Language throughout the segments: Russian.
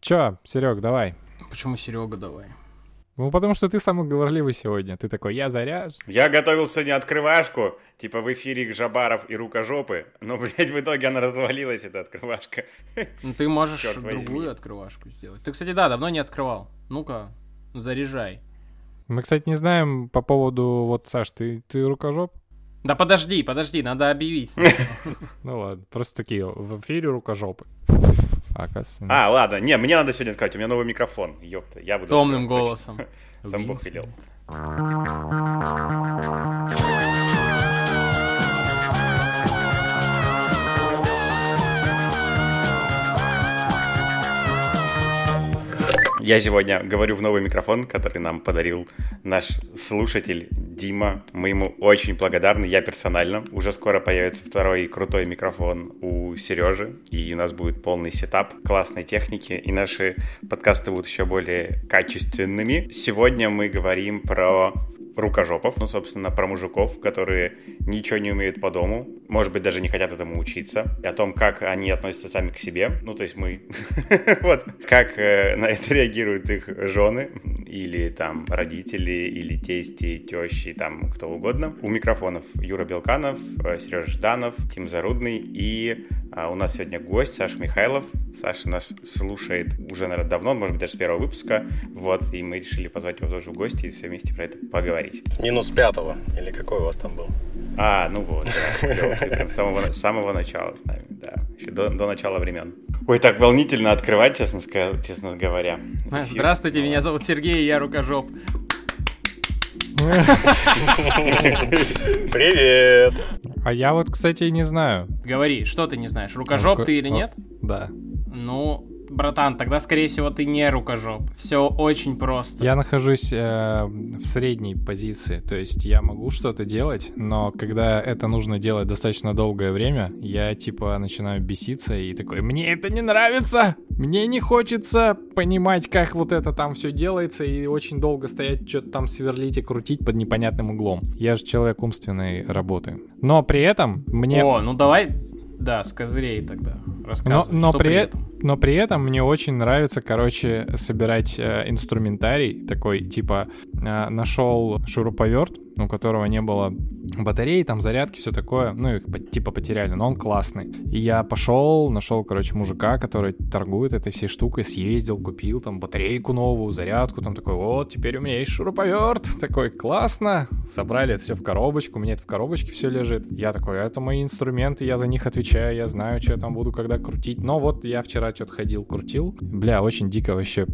Чё, Серёг, давай. Почему Серёга давай? Ну, потому что ты самый говорливый сегодня. Ты такой, я заряжен. Я готовил сегодня открывашку, типа в эфире Жабаров и Рукожопы, но, блядь, в итоге она развалилась, эта открывашка. Ну, ты можешь другую открывашку сделать. Ты, кстати, да, давно не открывал. Ну-ка, заряжай. Мы, кстати, не знаем по поводу... Вот, Саш, ты рукожоп? Да подожди, надо объявить. Ну ладно, просто такие в эфире рукожопы. А, ладно, не, мне надо сегодня сказать, у меня новый микрофон, ёпта, я буду... Томным голосом. Сам Бог велел. Я сегодня говорю в новый микрофон, который нам подарил наш слушатель Дима. Мы ему очень благодарны, я персонально. Уже скоро появится второй крутой микрофон у Сережи, и у нас будет полный сетап классной техники, и наши подкасты будут еще более качественными. Сегодня мы говорим про рукожопов, ну, собственно, про мужиков, которые ничего не умеют по дому, может быть, даже не хотят этому учиться, и о том, как они относятся сами к себе, ну, то есть мы, вот, как на это реагируют их жены, или там родители, или тести, тещи, там, кто угодно. У микрофонов Юра Белканов, Сережа Жданов, Тим Зарудный, и у нас сегодня гость Саша Михайлов. Саша нас слушает уже, наверное, давно, может быть, даже с первого выпуска, вот, и мы решили позвать его тоже в гости и все вместе про это поговорить. С минус пятого, или какой у вас там был? А, ну вот, да, ты прям с самого начала с нами, да, еще до начала времен. Ой, так волнительно открывать, честно говоря. Здравствуйте, меня зовут Сергей, я рукожоп. Привет! А я вот, кстати, не знаю. Говори, что ты не знаешь, рукожоп ты или нет? Да. Ну... Братан, тогда, скорее всего, ты не рукожоп. Все очень просто. Я нахожусь в средней позиции. То есть я могу что-то делать, но когда это нужно делать достаточно долгое время, я типа начинаю беситься и такой, мне это не нравится, мне не хочется понимать, как вот это там все делается, и очень долго стоять, что-то там сверлить и крутить под непонятным углом. Я же человек умственной работы. Но при этом мне... О, ну давай... Да, с козырей тогда рассказывай, но при этом мне очень нравится, короче, собирать инструментарий такой, типа, нашел шуруповерт, у которого не было батареи, там зарядки, все такое, ну, их типа потеряли, но он классный. И я пошел, нашел, короче, мужика, который торгует этой всей штукой, съездил, купил там батарейку новую, зарядку, там такой, вот, теперь у меня есть шуруповерт, такой, классно, собрали это все в коробочку, у меня это в коробочке все лежит. Я такой, это мои инструменты, я за них отвечаю, я знаю, что я там буду когда крутить. Но вот я вчера что-то ходил, крутил. Бля, очень дико вообще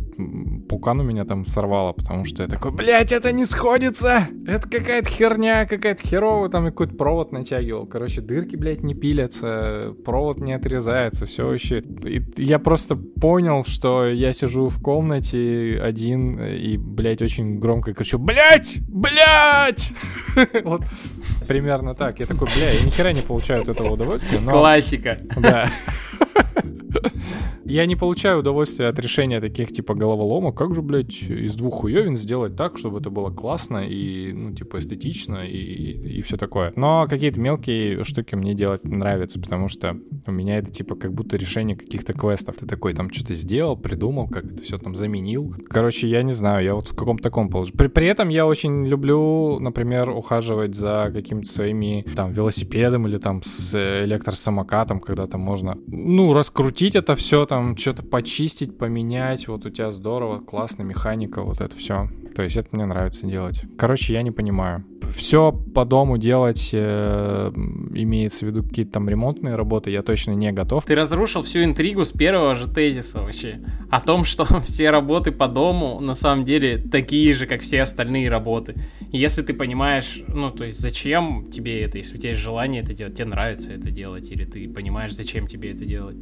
пукан у меня там сорвало, потому что я такой, блять, это не сходится! Это какая-то херня, какая-то херовая. Там и какой-то провод натягивал. Короче, дырки, блять, не пилятся, провод не отрезается, все вообще. И я просто понял, что я сижу в комнате один и, блять, очень громко кричу, блять! Блять! Вот примерно так. Я такой, бля, я нихера не получаю от этого удовольствия. Классика. Да. Я не получаю удовольствия от решения таких, типа, головоломок. Как же, блядь, из двух хуёвин сделать так, чтобы это было классно и, ну, типа, эстетично и все такое. Но какие-то мелкие штуки мне делать нравятся, потому что у меня это, типа, как будто решение каких-то квестов. Ты такой, там, что-то сделал, придумал, как это все там заменил. Короче, я не знаю, я вот в каком-то таком положении. При этом я очень люблю, например, ухаживать за какими-то своими, там, велосипедом или, там, с электросамокатом, когда там можно, ну, раскрутить это все там, что-то почистить, поменять, вот у тебя здорово, классно, механика, вот это все. То есть это мне нравится делать. Короче, я не понимаю. Все по дому делать, имеется в виду какие-то там ремонтные работы, я точно не готов. Ты разрушил всю интригу с первого же тезиса вообще. О том, что все работы по дому на самом деле такие же, как все остальные работы. Если ты понимаешь, ну, то есть зачем тебе это, если у тебя есть желание это делать, тебе нравится это делать, или ты понимаешь, зачем тебе это делать,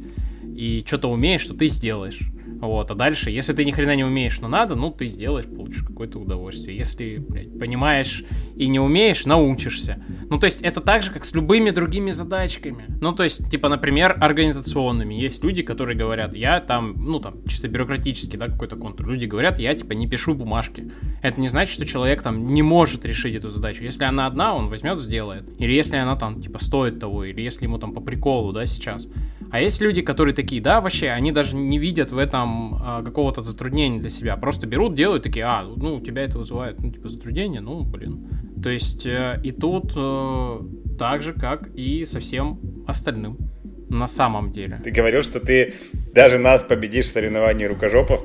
и что-то умеешь, что ты сделаешь. Вот, а дальше, если ты ни хрена не умеешь, но надо, ну, ты сделаешь, получишь какое-то удовольствие. Если, блядь, понимаешь и не умеешь, научишься. Ну, то есть, это так же, как с любыми другими задачками. Ну, то есть, типа, например, организационными. Есть люди, которые говорят, я там, ну, там, чисто бюрократически, да, какой-то контур. Люди говорят, я, типа, не пишу бумажки. Это не значит, что человек, там, не может решить эту задачу. Если она одна, он возьмет, сделает. Или если она, там, типа, стоит того, или если ему, там, по приколу, да, сейчас. А есть люди, которые такие, да, вообще, они даже не видят в этом какого-то затруднения для себя. Просто берут, делают, такие, ну, у тебя это вызывает, ну, типа, затруднение, ну, блин. То есть, и тут так же, как и со всем остальным. На самом деле. Ты говорил, что ты даже нас победишь в соревновании рукожопов.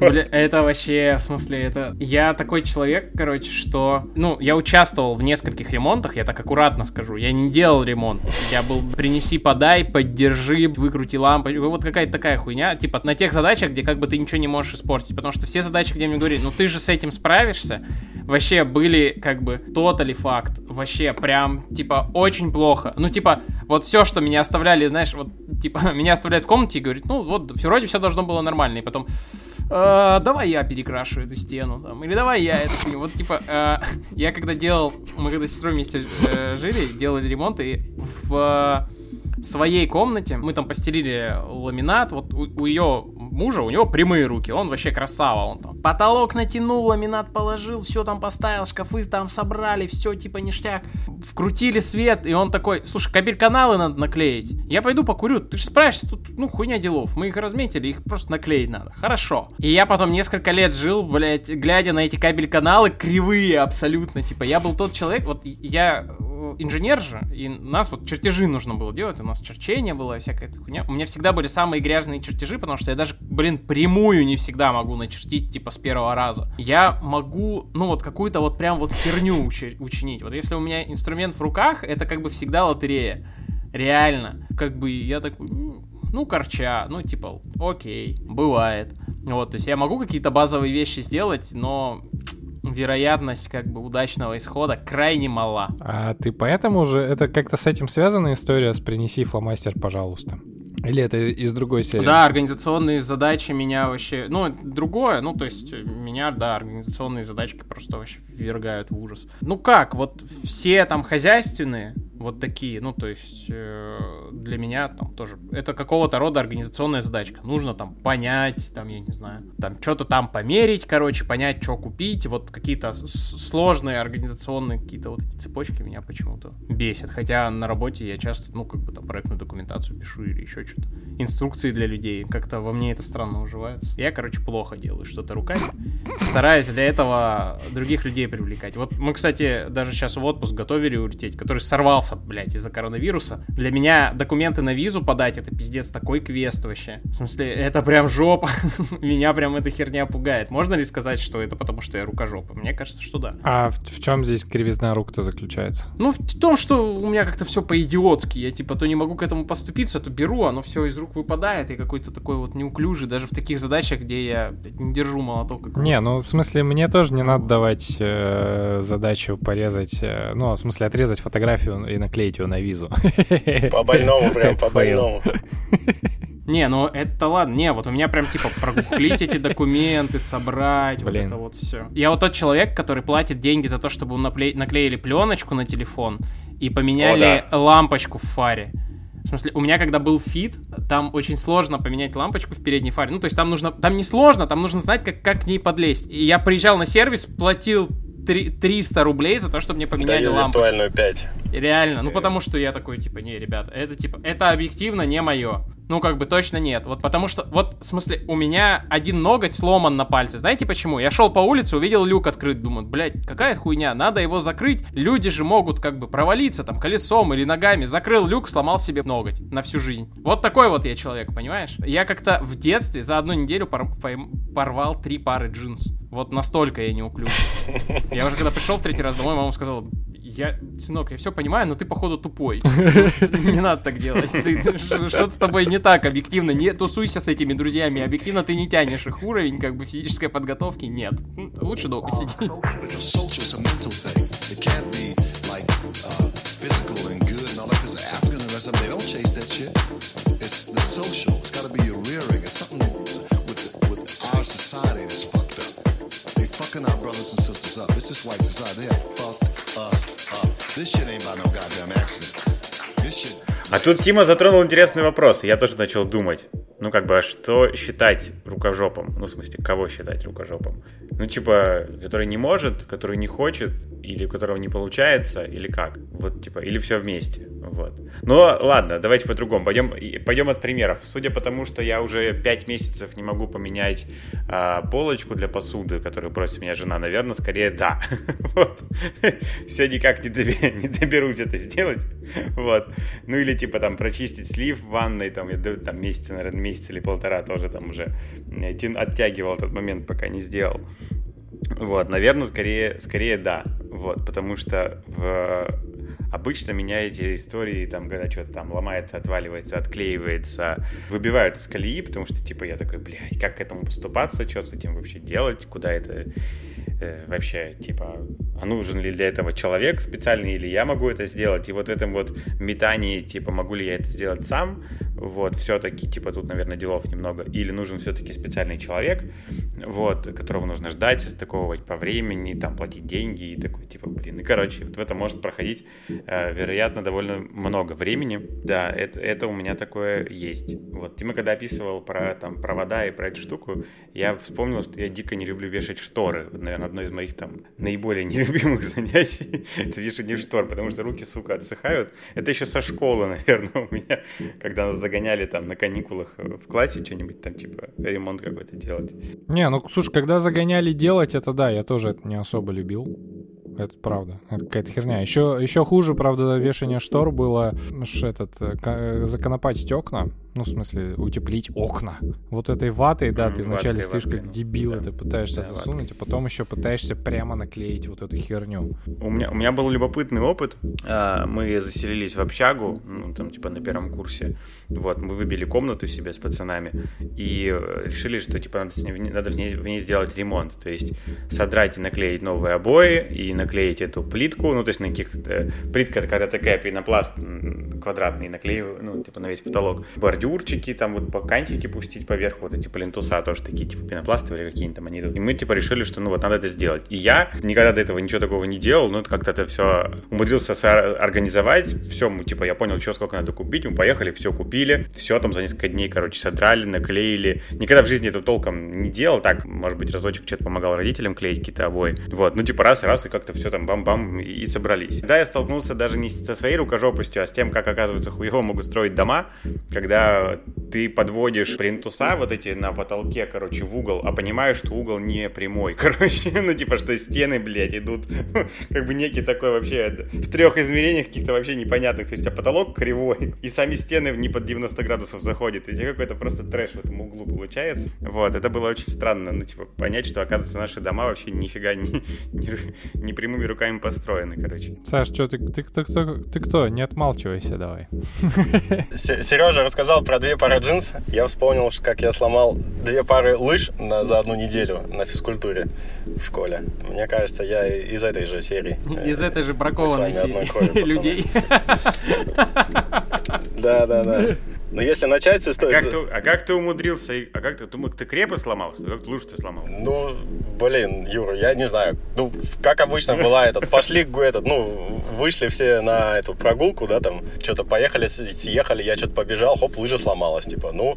Бля, это вообще, в смысле, это... Я такой человек, короче, что... Ну, я участвовал в нескольких ремонтах, я так аккуратно скажу. Я не делал ремонт. Я был принеси, подай, поддержи, выкрути лампу. Вот какая-то такая хуйня. Типа на тех задачах, где как бы ты ничего не можешь испортить. Потому что все задачи, где мне говорили, ну ты же с этим справишься, вообще были как бы тотали факт. Вообще прям, типа, очень плохо. Ну, типа, вот все, что меня оставляли, знаешь, вот, типа, меня оставляют в комнате и говорит, ну, вот, вроде все должно было нормально, и потом, давай я перекрашу эту стену, там, или давай я эту хуйню, вот, типа, я когда делал, мы когда с сестрой вместе жили, делали ремонт, и в своей комнате, мы там постелили ламинат, вот у ее мужа, у него прямые руки, он вообще красава, он там потолок натянул, ламинат положил, все там поставил, шкафы там собрали, все типа ништяк, вкрутили свет, и он такой, слушай, кабель каналы надо наклеить, я пойду покурю, ты же справишься, тут, ну, хуйня делов, мы их разметили, их просто наклеить надо, хорошо. И я потом несколько лет жил, блядь, глядя на эти кабель каналы, кривые абсолютно, типа, я был тот человек, вот я... инженер же, и нас вот чертежи нужно было делать, у нас черчение было, всякая хуйня. У меня всегда были самые грязные чертежи, потому что я даже, блин, прямую не всегда могу начертить, типа, с первого раза. Я могу, ну, вот какую-то вот прям вот херню учинить. Вот если у меня инструмент в руках, это как бы всегда лотерея. Реально. Как бы я такой, ну, корча, ну, типа, окей, бывает. Вот, то есть я могу какие-то базовые вещи сделать, но... вероятность как бы удачного исхода крайне мала. А ты поэтому же... Это как-то с этим связана история с «принеси фломастер, пожалуйста»? Или это из другой серии? Да, организационные задачи меня вообще... Ну, другое, ну, то есть меня, да, организационные задачки просто вообще ввергают в ужас. Ну как, вот все там хозяйственные, вот такие, ну, то есть для меня там тоже... Это какого-то рода организационная задачка. Нужно там понять, там, я не знаю, там что-то там померить, короче, понять, что купить. Вот какие-то сложные организационные какие-то вот эти цепочки меня почему-то бесят. Хотя на работе я часто, ну, как бы там проектную документацию пишу или еще что-то. Инструкции для людей. Как-то во мне это странно уживается. Я, короче, плохо делаю что-то руками. Стараюсь для этого других людей привлекать. Вот мы, кстати, даже сейчас в отпуск готовили улететь, который сорвался, блядь, из-за коронавируса. Для меня документы на визу подать — это пиздец, такой квест вообще. В смысле, это прям жопа. Меня прям эта херня пугает. Можно ли сказать, что это потому, что я рукожопа? Мне кажется, что да. А в чем здесь кривизна рук-то заключается? Ну, в том, что у меня как-то все по-идиотски. Я, типа, то не могу к этому поступиться, то беру, оно все из рук выпадает, и какой-то такой вот неуклюжий, даже в таких задачах, где я не держу молоток. Не, ну, в смысле, мне тоже не надо давать задачу порезать, ну, в смысле, отрезать фотографию и наклеить ее на визу. По-больному прям, по-больному. Не, ну это ладно. Не, вот у меня прям типа прогуглить эти документы, собрать, блин, вот это вот все. Я вот тот человек, который платит деньги за то, чтобы наклеили пленочку на телефон и поменяли лампочку в фаре. В смысле, у меня когда был фит, там очень сложно поменять лампочку в передней фаре. Ну, то есть там нужно... Там не сложно, там нужно знать, как к ней подлезть. И я приезжал на сервис, платил 300 рублей за то, чтобы мне поменяли лампочку. Да, виртуальную 5. Реально. Ну, потому что я такой, типа, не, ребята, это, типа, это объективно не мое. Ну, как бы, точно нет. Вот потому что, вот, в смысле, у меня один ноготь сломан на пальце. Знаете почему? Я шел по улице, увидел люк открыт, думаю, блядь, какая хуйня, надо его закрыть. Люди же могут, как бы, провалиться, там, колесом или ногами. Закрыл люк, сломал себе ноготь на всю жизнь. Вот такой вот я человек, понимаешь? Я как-то в детстве за одну неделю порвал 3 пары джинс. Вот настолько я неуклюж. Я уже когда пришел в третий раз домой, мама сказала... Сынок, я все понимаю, но ты, походу, тупой. Не надо так делать. Что-то с тобой не так объективно. Не тусуйся с этими друзьями. Объективно ты не тянешь их уровень, как бы физической подготовки нет. Лучше дома сиди. us up. It's this white society. They have fucked us up. This shit ain't about no goddamn accident. This shit... А тут Тима затронул интересный вопрос, я тоже начал думать. Ну, как бы, а что считать рукожопом? Ну, в смысле, кого считать рукожопом? Ну, типа, который не может, который не хочет, или у которого не получается, или как? Вот, типа, или все вместе, вот. Ну, ладно, давайте по-другому, пойдем от примеров. Судя по тому, что я уже 5 месяцев не могу поменять полочку для посуды, которую просит меня жена, наверное, скорее да. Вот. Все никак не доберусь это сделать, вот. Ну, или типа там прочистить слив в ванной, там, я там месяца, наверное, месяц или полтора тоже там уже оттягивал этот момент, пока не сделал. Вот, наверное, скорее да. Вот, потому что обычно меня эти истории, там, когда что-то там ломается, отваливается, отклеивается, выбивают из колеи, потому что, типа, я такой, блядь, как к этому поступаться, что с этим вообще делать, куда это вообще, типа, а нужен ли для этого человек специальный, или я могу это сделать, и вот в этом вот метании, типа, могу ли я это сделать сам, вот, все-таки, типа, тут, наверное, делов немного, или нужен все-таки специальный человек, вот, которого нужно ждать, стыковывать по времени, там, платить деньги, и такой, типа, блин, и, короче, вот в этом может проходить, вероятно, довольно много времени, да, это у меня такое есть, вот, Тима, когда описывал про, там, провода и про эту штуку, я вспомнил, что я дико не люблю вешать шторы, вот, наверное, одно из моих, там, наиболее нелюбимых занятий, это вешание штор, потому что руки, сука, отсыхают, это еще со школы, наверное, у меня, когда нас загоняли, там, на каникулах в классе что-нибудь, там, типа, ремонт какой-то делать. Не, ну, слушай, когда загоняли делать, это да, я тоже это не особо любил. Это правда, это какая-то херня. Еще хуже, правда, вешание штор было законопатить окна. Ну, в смысле, утеплить окна. Вот этой ватой, да, ты вначале стоишь как дебил, да. Ты пытаешься засунуть, а потом еще пытаешься прямо наклеить вот эту херню. У меня был любопытный опыт. Мы заселились в общагу, ну, там, типа, на первом курсе. Вот, мы выбили комнату себе с пацанами и решили, что, типа, надо в ней сделать ремонт. То есть содрать и наклеить новые обои, и наклеить эту плитку. Ну, то есть на каких-то... Плитка, когда такая пенопласт квадратный, наклеиваю, ну, типа, на весь потолок. Бордюр. Урчики, там вот по кантике пустить поверх вот эти плинтуса, тоже такие типа пенопластовые какие-нибудь там они идут. И мы типа решили, что ну вот надо это сделать. И я никогда до этого ничего такого не делал, но как-то это все умудрился организовать. Все, мы типа я понял, что сколько надо купить, мы поехали, все купили, все там за несколько дней, короче, содрали, наклеили. Никогда в жизни это толком не делал, так, может быть, разочек что-то помогал родителям клеить какие-то обои. Вот, ну типа раз и как-то все там бам-бам и собрались. Да, я столкнулся даже не со своей рукожопостью, а с тем, как оказывается хуево могут строить дома, когда ты подводишь плинтуса вот эти на потолке, короче, в угол, а понимаешь, что угол не прямой, короче, ну, типа, что стены, блядь, идут, как бы некий такой вообще в 3 измерениях каких-то вообще непонятных, то есть, а потолок кривой, и сами стены не под 90 градусов заходят, то есть, какой-то просто трэш в этом углу получается, вот, это было очень странно, ну, типа, понять, что, оказывается, наши дома вообще нифига не прямыми руками построены, короче. Саш, что, ты кто? Не отмалчивайся давай. Сережа рассказал про 2 пары джинс, я вспомнил, как я сломал 2 пары лыж за 1 неделю на физкультуре в школе. Мне кажется, я из этой же серии. Из этой же бракованной серии крови, людей. Да. Но если начать с истории... А как ты умудрился? А как ты думал, ты крепы сломал? Как лучше ты сломал? Ну, блин, Юра, я не знаю. Ну, как обычно была вышли все на эту прогулку, да, там, что-то поехали, съехали, я что-то побежал, хоп, лыжа сломалась, типа, ну,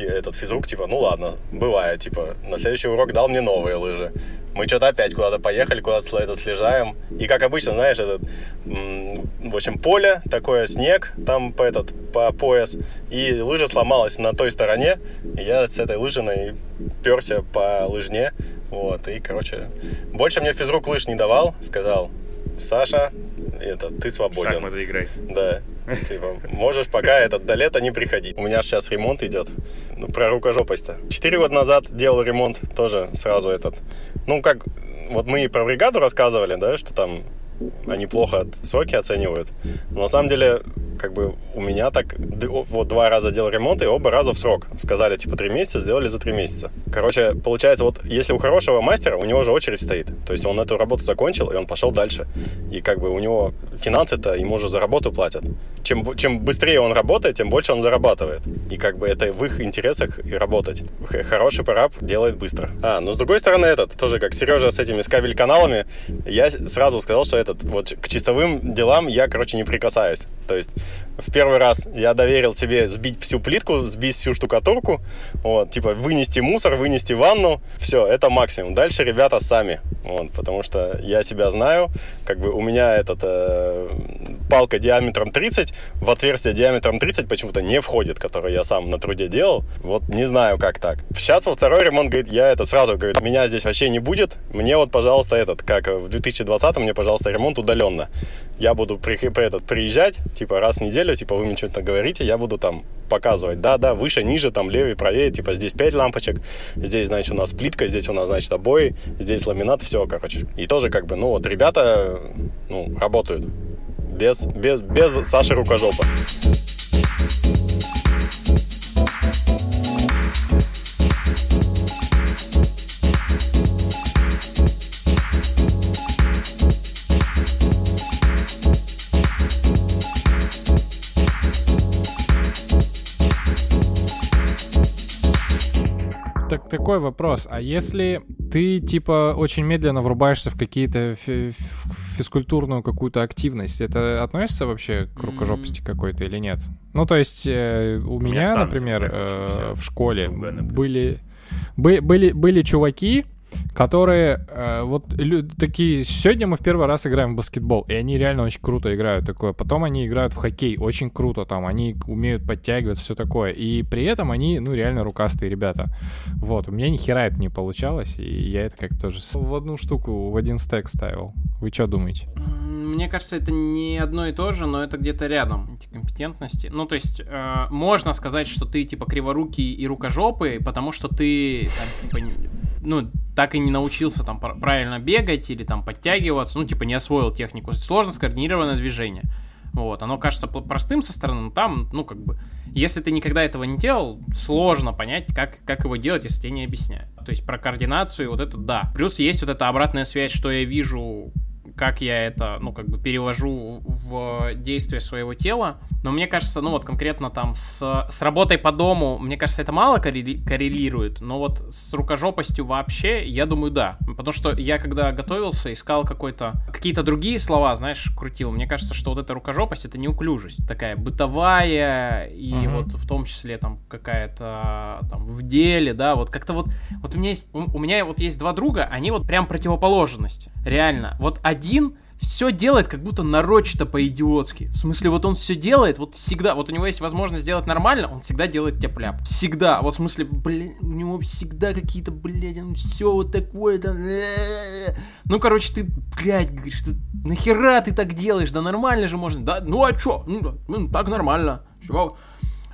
этот физрук, типа, ну, ладно, бывает, типа, на следующий урок дал мне новые лыжи. Мы что-то опять куда-то поехали, куда-то слезаем. И, как обычно, знаешь, в общем, поле, такое снег, там по пояс. И лыжа сломалась на той стороне. И я с этой лыжиной перся по лыжне. Вот, и, короче, больше мне физрук лыж не давал. Сказал, Саша, ты свободен. Шахматы играй. Да. Типа, можешь пока до лета не приходить. У меня сейчас ремонт идет. Ну, про рукожопость-то. 4 года назад делал ремонт, тоже сразу Ну, как, вот мы и про бригаду рассказывали, да, что там они плохо сроки оценивают. Но на самом деле как бы у меня так вот 2 раза делал ремонт, и оба раза в срок. Сказали, типа, 3 месяца, сделали за 3 месяца. Короче, получается, вот если у хорошего мастера, у него же очередь стоит. То есть он эту работу закончил, и он пошел дальше. И как бы у него финансы-то ему же за работу платят. Чем быстрее он работает, тем больше он зарабатывает. И как бы это в их интересах и работать. Хороший прораб делает быстро. Ну, с другой стороны, этот, тоже как Сережа с этими скабель-каналами, я сразу сказал, что этот, вот к чистовым делам я, короче, не прикасаюсь. То есть в первый раз я доверил себе сбить всю плитку, сбить всю штукатурку, вот, типа вынести мусор, вынести ванну, все, это максимум. Дальше ребята сами, вот, потому что я себя знаю, как бы у меня этот палка диаметром 30, в отверстие диаметром 30 почему-то не входит, которое я сам на труде делал, вот не знаю, как так. Сейчас вот второй ремонт, говорит, я это сразу, говорит, меня здесь вообще не будет, мне вот, пожалуйста, этот, как в 2020, мне, пожалуйста, ремонт удаленно. Я буду приезжать, типа, раз в неделю, типа, вы мне что-то говорите, я буду там показывать, да, выше, ниже, там, левее, правее, типа, здесь 5 лампочек, здесь, значит, у нас плитка, здесь у нас, значит, обои, здесь ламинат, все, короче. И тоже, как бы, ну, вот, ребята, ну, работают без Саши Рукожопа. Так такой вопрос, а если ты, типа, очень медленно врубаешься в какие-то физкультурную какую-то активность, это относится вообще к рукожопости какой-то или нет? Ну, то есть у меня, танцы, например, в школе Туга, например. Были чуваки, которые такие, сегодня мы в первый раз играем в баскетбол, и они реально очень круто играют такое, потом они играют в хоккей, очень круто там, они умеют подтягиваться, все такое, и при этом они, ну, реально рукастые ребята, вот, у меня ни хера это не получалось, и я это как-то тоже в одну штуку, в один стэк ставил. Вы что думаете? Мне кажется, это не одно и то же, но это где-то рядом, эти компетентности, ну, то есть можно сказать, что ты, типа, криворукий и рукожопый, потому что ты, там, типа, ну, так и не научился там правильно бегать или там подтягиваться, ну, типа, не освоил технику. Сложно скоординированное движение. Вот, оно кажется простым со стороны, но там, ну, как бы, если ты никогда этого не делал, сложно понять, как его делать, если тебе не объясняют. То есть про координацию и вот это да. Плюс есть вот эта обратная связь, что я вижу, как я это, ну, как бы перевожу в действие своего тела. Но мне кажется, ну, вот конкретно там с работой по дому, мне кажется, это мало коррелирует, но вот с рукожопостью вообще, я думаю, да. Потому что я, когда готовился, искал какие-то другие слова, знаешь, крутил. Мне кажется, что вот эта рукожопость — это неуклюжесть, такая бытовая, и вот в том числе там какая-то там в деле, да, вот как-то вот у меня есть 2 друга, они вот прям противоположность, реально. Вот один все делает как будто нарочито по-идиотски. В смысле, вот он все делает, вот всегда, вот у него есть возможность сделать нормально, он всегда делает тяп-ляп. Всегда, вот в смысле, блин, у него всегда какие-то, блядь, он все вот такое там. Ну, короче, ты, блядь, говоришь, нахера ты так делаешь, да нормально же можно, да, ну а чё, ну так нормально, чего.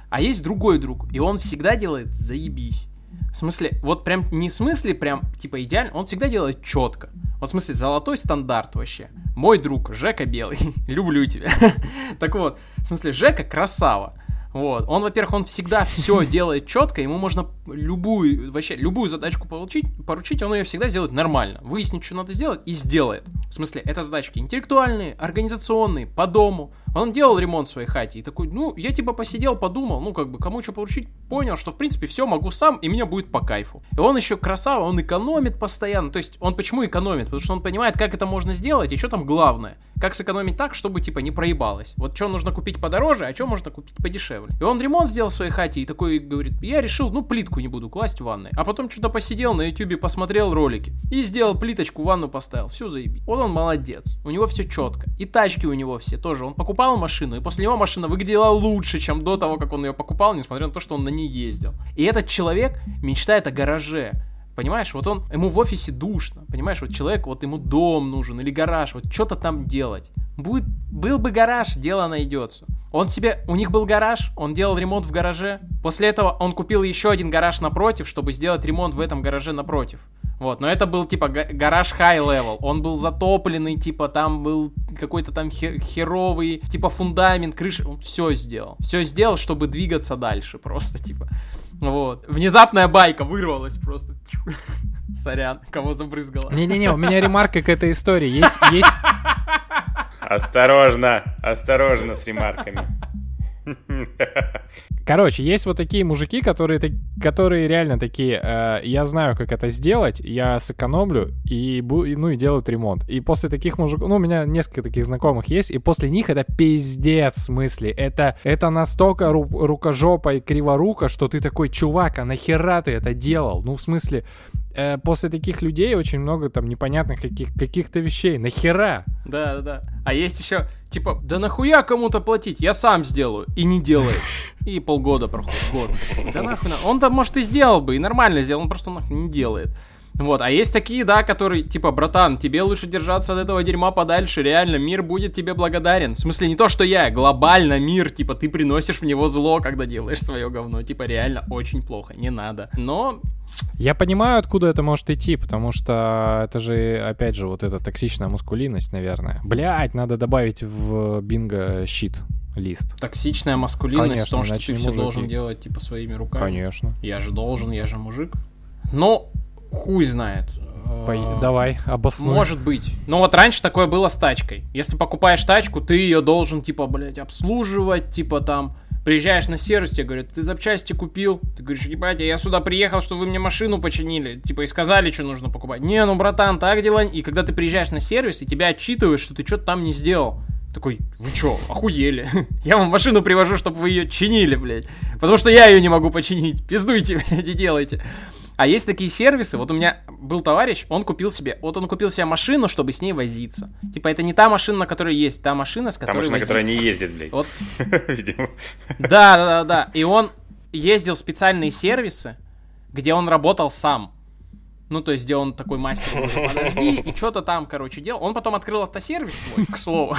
А есть другой друг, и он всегда делает заебись. В смысле, вот прям, не в смысле прям, типа, идеально, он всегда делает четко. Вот в смысле, золотой стандарт вообще. Мой друг, Жека Белый, люблю тебя. Так вот, в смысле, Жека красава. Вот, он, во-первых, он всегда все делает четко, ему можно любую задачку поручить, он ее всегда сделает нормально. Выяснит, что надо сделать, и сделает. В смысле, это задачки интеллектуальные, организационные, по дому. Он делал ремонт в своей хате и такой, ну, я типа посидел, подумал, ну, как бы, кому что поручить, понял, что, в принципе, все могу сам, и мне будет по кайфу. И он еще красава, он экономит постоянно. То есть, он почему экономит? Потому что он понимает, как это можно сделать, и что там главное. Как сэкономить так, чтобы, типа, не проебалось. Вот что нужно купить подороже, а что можно купить подешевле. И он ремонт сделал в своей хате и такой говорит, я решил, ну, плитку не буду класть в ванной. А потом что-то посидел на ютубе, посмотрел ролики и сделал плиточку, ванну поставил. Все заебись. Вот он молодец. У него все четко. И тачки у него все тоже. Он покупал машину, и после него машина выглядела лучше, чем до того, как он ее покупал, несмотря на то, что он на ней ездил. И этот человек мечтает о гараже. Понимаешь, вот он, ему в офисе душно. Понимаешь, вот человек, вот ему дом нужен или гараж, вот что-то там делать. Был бы гараж, дело найдется. У них был гараж, он делал ремонт в гараже. После этого он купил еще один гараж напротив, чтобы сделать ремонт в этом гараже напротив. Вот, но это был, типа, гараж хай-левел. Он был затопленный, типа, там был какой-то там херовый, типа, фундамент, крыша. Он все сделал. Все сделал, чтобы двигаться дальше просто, типа. Вот. Внезапная байка вырвалась просто. Сорян, кого забрызгала. Не-не-не, у меня ремарка к этой истории. Есть... Осторожно с ремарками. Короче, есть вот такие мужики, которые реально такие, я знаю, как это сделать, я сэкономлю и делают ремонт. И после таких мужиков, ну, у меня несколько таких знакомых есть, и после них это пиздец, в смысле. Это настолько рукожопа и криворука, что ты такой, чувак, а нахера ты это делал? Ну, в смысле, после таких людей очень много там непонятных каких-то вещей. Нахера? Да. А есть еще, типа, да нахуя кому-то платить? Я сам сделаю. И не делает. И полгода проходит, год. Да нахуй. Он там, может, и сделал бы, и нормально сделал, он просто нахуй не делает. Вот, а есть такие, да, которые, типа, братан, тебе лучше держаться от этого дерьма подальше, реально, мир будет тебе благодарен. В смысле, не то, что я, глобально мир, типа, ты приносишь в него зло, когда делаешь свое говно, типа, реально очень плохо, не надо. Но... Я понимаю, откуда это может идти, потому что это же, опять же, вот эта токсичная маскулинность, наверное. Блять, надо добавить в бинго щит. Лист. Токсичная маскулинность, конечно, в том, что ты все должен делать, типа, своими руками. Конечно. Я же должен, я же мужик. Но хуй знает. Давай, обоснуй. Может быть. Но вот раньше такое было с тачкой. Если покупаешь тачку, ты ее должен, типа, блядь, обслуживать, типа, там... Приезжаешь на сервис, тебе говорят, ты запчасти купил? Ты говоришь, ебать, я сюда приехал, что вы мне машину починили, типа, и сказали, что нужно покупать. Не, ну, братан, так дела. И когда ты приезжаешь на сервис, и тебя отчитывают, что ты что-то там не сделал. Такой, вы чё, охуели? Я вам машину привожу, чтобы вы ее чинили, блядь. Потому что я ее не могу починить. Пиздуйте, блядь, и делайте. А есть такие сервисы, вот у меня был товарищ, он купил себе машину, чтобы с ней возиться. Типа, это не та машина, на которой есть, та машина, с которой возиться. Та машина, которая не ездит, блядь. Вот. Видимо. Да. И он ездил в специальные сервисы, где он работал сам. Ну, то есть, где он такой мастер, говорит, подожди, и что-то там, короче, делал. Он потом открыл автосервис свой, к слову.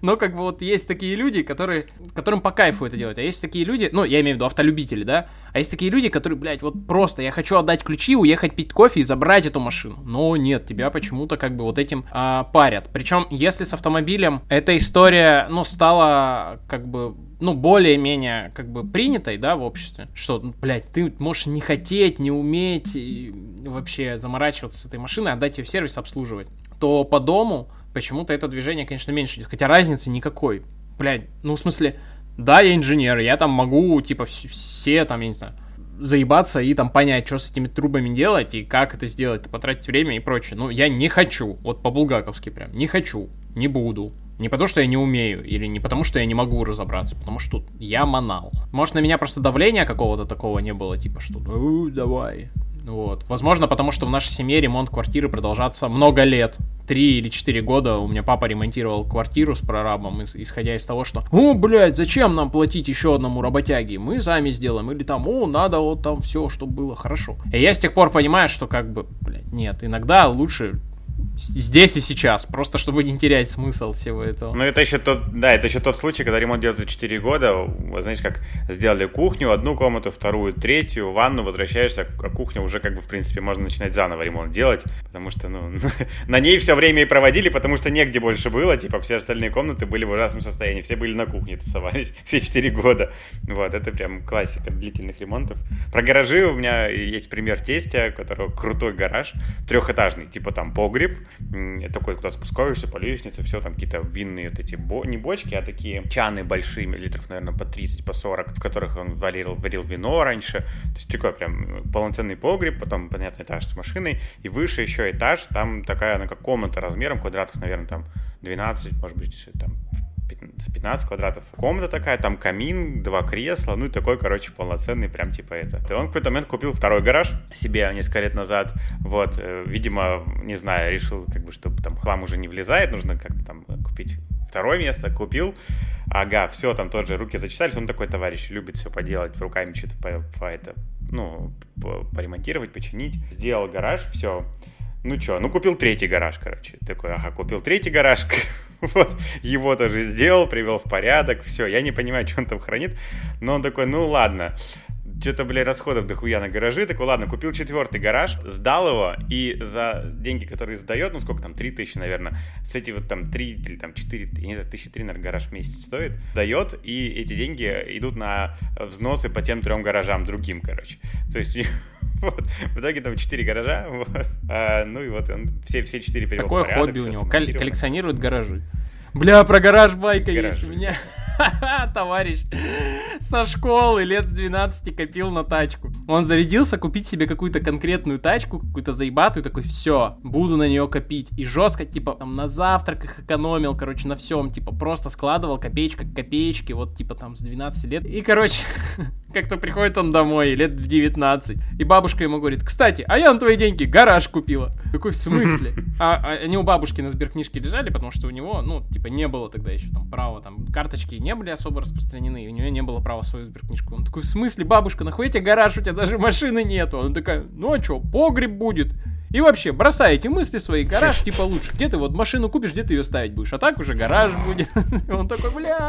Но как бы вот есть такие люди, которым по кайфу это делать. А есть такие люди, ну, я имею в виду автолюбители, да? А есть такие люди, которые, блядь, вот просто я хочу отдать ключи, уехать пить кофе и забрать эту машину. Но нет, тебя почему-то как бы вот этим парят. Причем, если с автомобилем эта история, ну, стала как бы... ну, более-менее, как бы, принятой, да, в обществе, что, блядь, ты можешь не хотеть, не уметь и вообще заморачиваться с этой машиной, отдать ее в сервис, обслуживать, то по дому почему-то это движение, конечно, меньше идет, хотя разницы никакой, блядь, ну, в смысле, да, я инженер, я там могу, типа, все, там, я не знаю, заебаться и там понять, что с этими трубами делать и как это сделать, потратить время и прочее, ну, я не хочу, вот по-булгаковски прям, не хочу, не буду. Не потому, что я не умею, или не потому, что я не могу разобраться, потому что я манал. Может, на меня просто давления какого-то такого не было, типа, что давай. Вот. Возможно, потому что в нашей семье ремонт квартиры продолжаться много лет. 3 или 4 года у меня папа ремонтировал квартиру с прорабом, исходя из того, что «О, блядь, зачем нам платить еще одному работяге? Мы сами сделаем». Или там «О, надо вот там все, чтобы было хорошо». И я с тех пор понимаю, что как бы, блядь, нет, иногда лучше... Здесь и сейчас, просто чтобы не терять смысл всего этого. Ну, это еще тот случай, когда ремонт делается 4 года. Вот, знаешь, как сделали кухню, одну комнату, вторую, третью, ванну, возвращаешься, а кухня уже, как бы, в принципе, можно начинать заново ремонт делать. Потому что, ну, на ней все время и проводили, потому что негде больше было. Типа, все остальные комнаты были в ужасном состоянии. Все были на кухне, тусовались все 4 года. Вот, это прям классика длительных ремонтов. Про гаражи у меня есть пример тестя, у которого крутой гараж, 3-этажный, типа там погреб. Такой, куда спускаешься по лестнице, все, там какие-то винные вот эти, не бочки, а такие чаны большие, литров, наверное, по 30, по 40, в которых он варил вино раньше. То есть такой прям полноценный погреб, потом, понятно, этаж с машиной, и выше еще этаж, там такая, она как комната размером, квадратов, наверное, там 12, может быть, там 15 квадратов. Комната такая, там камин, 2 кресла, ну и такой, короче, полноценный, прям типа это. И он в какой-то момент купил второй гараж себе несколько лет назад, вот, видимо, не знаю, решил, как бы, что там хлам уже не влезает, нужно как-то там купить второе место, купил, ага, все, там тоже руки зачесались, он такой товарищ, любит все поделать, руками что-то поремонтировать, починить. Сделал гараж, все. Ну что, купил третий гараж, короче. Такой, ага, купил третий гараж, вот, его тоже сделал, привел в порядок, все, я не понимаю, что он там хранит, но он такой, ну ладно, что-то, блядь, расходов дохуя на гаражи. Такой, ладно, купил 4-й гараж, сдал его, и за деньги, которые сдает, ну, сколько там, 3 тысячи, наверное, с эти вот там 3 или там 4, я не знаю, 3 тысячи, наверное, гараж в месяц стоит, сдает, и эти деньги идут на взносы по тем 3 гаражам другим, короче. То есть, вот, в итоге там 4 гаража, вот, ну, и вот он все 4 перевел в порядок. Такое хобби у него, коллекционирует гаражи. Бля, про гараж-байка есть у меня. Товарищ со школы лет с 12 копил на тачку. Он зарядился купить себе какую-то конкретную тачку, какую-то заебатую, такой, все, буду на нее копить. И жестко, типа, там, на завтраках экономил, короче, на всем, типа, просто складывал копеечка к копеечке, вот, типа, там, с 12 лет. И, короче, как-то приходит он домой, лет в 19, и бабушка ему говорит, кстати, а я на твои деньги гараж купила. Какой, в смысле? Они у бабушки на сберкнижке лежали, потому что у него, ну, типа, не было тогда еще, там, права, там, карточки не были особо распространены, и у нее не было права свою сберкнижку. Он такой, в смысле, бабушка, нахуй тебе гараж, у тебя даже машины нету? Она такая, ну а что, погреб будет. И вообще, бросай эти мысли свои, гараж типа лучше. Где ты вот машину купишь, где ты ее ставить будешь? А так уже гараж будет. И он такой, блядь.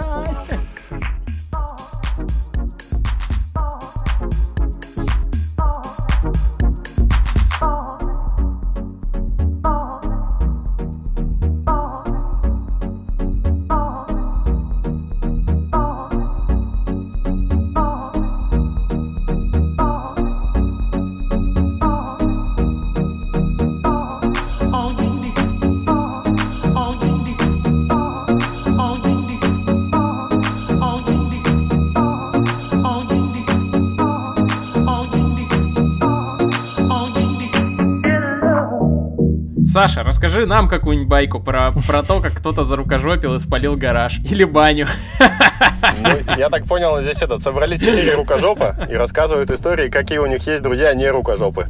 Саша, расскажи нам какую-нибудь байку про то, как кто-то зарукожопил и спалил гараж или баню. Ну, я так понял, здесь собрались 4 рукожопа и рассказывают истории, какие у них есть друзья не рукожопы.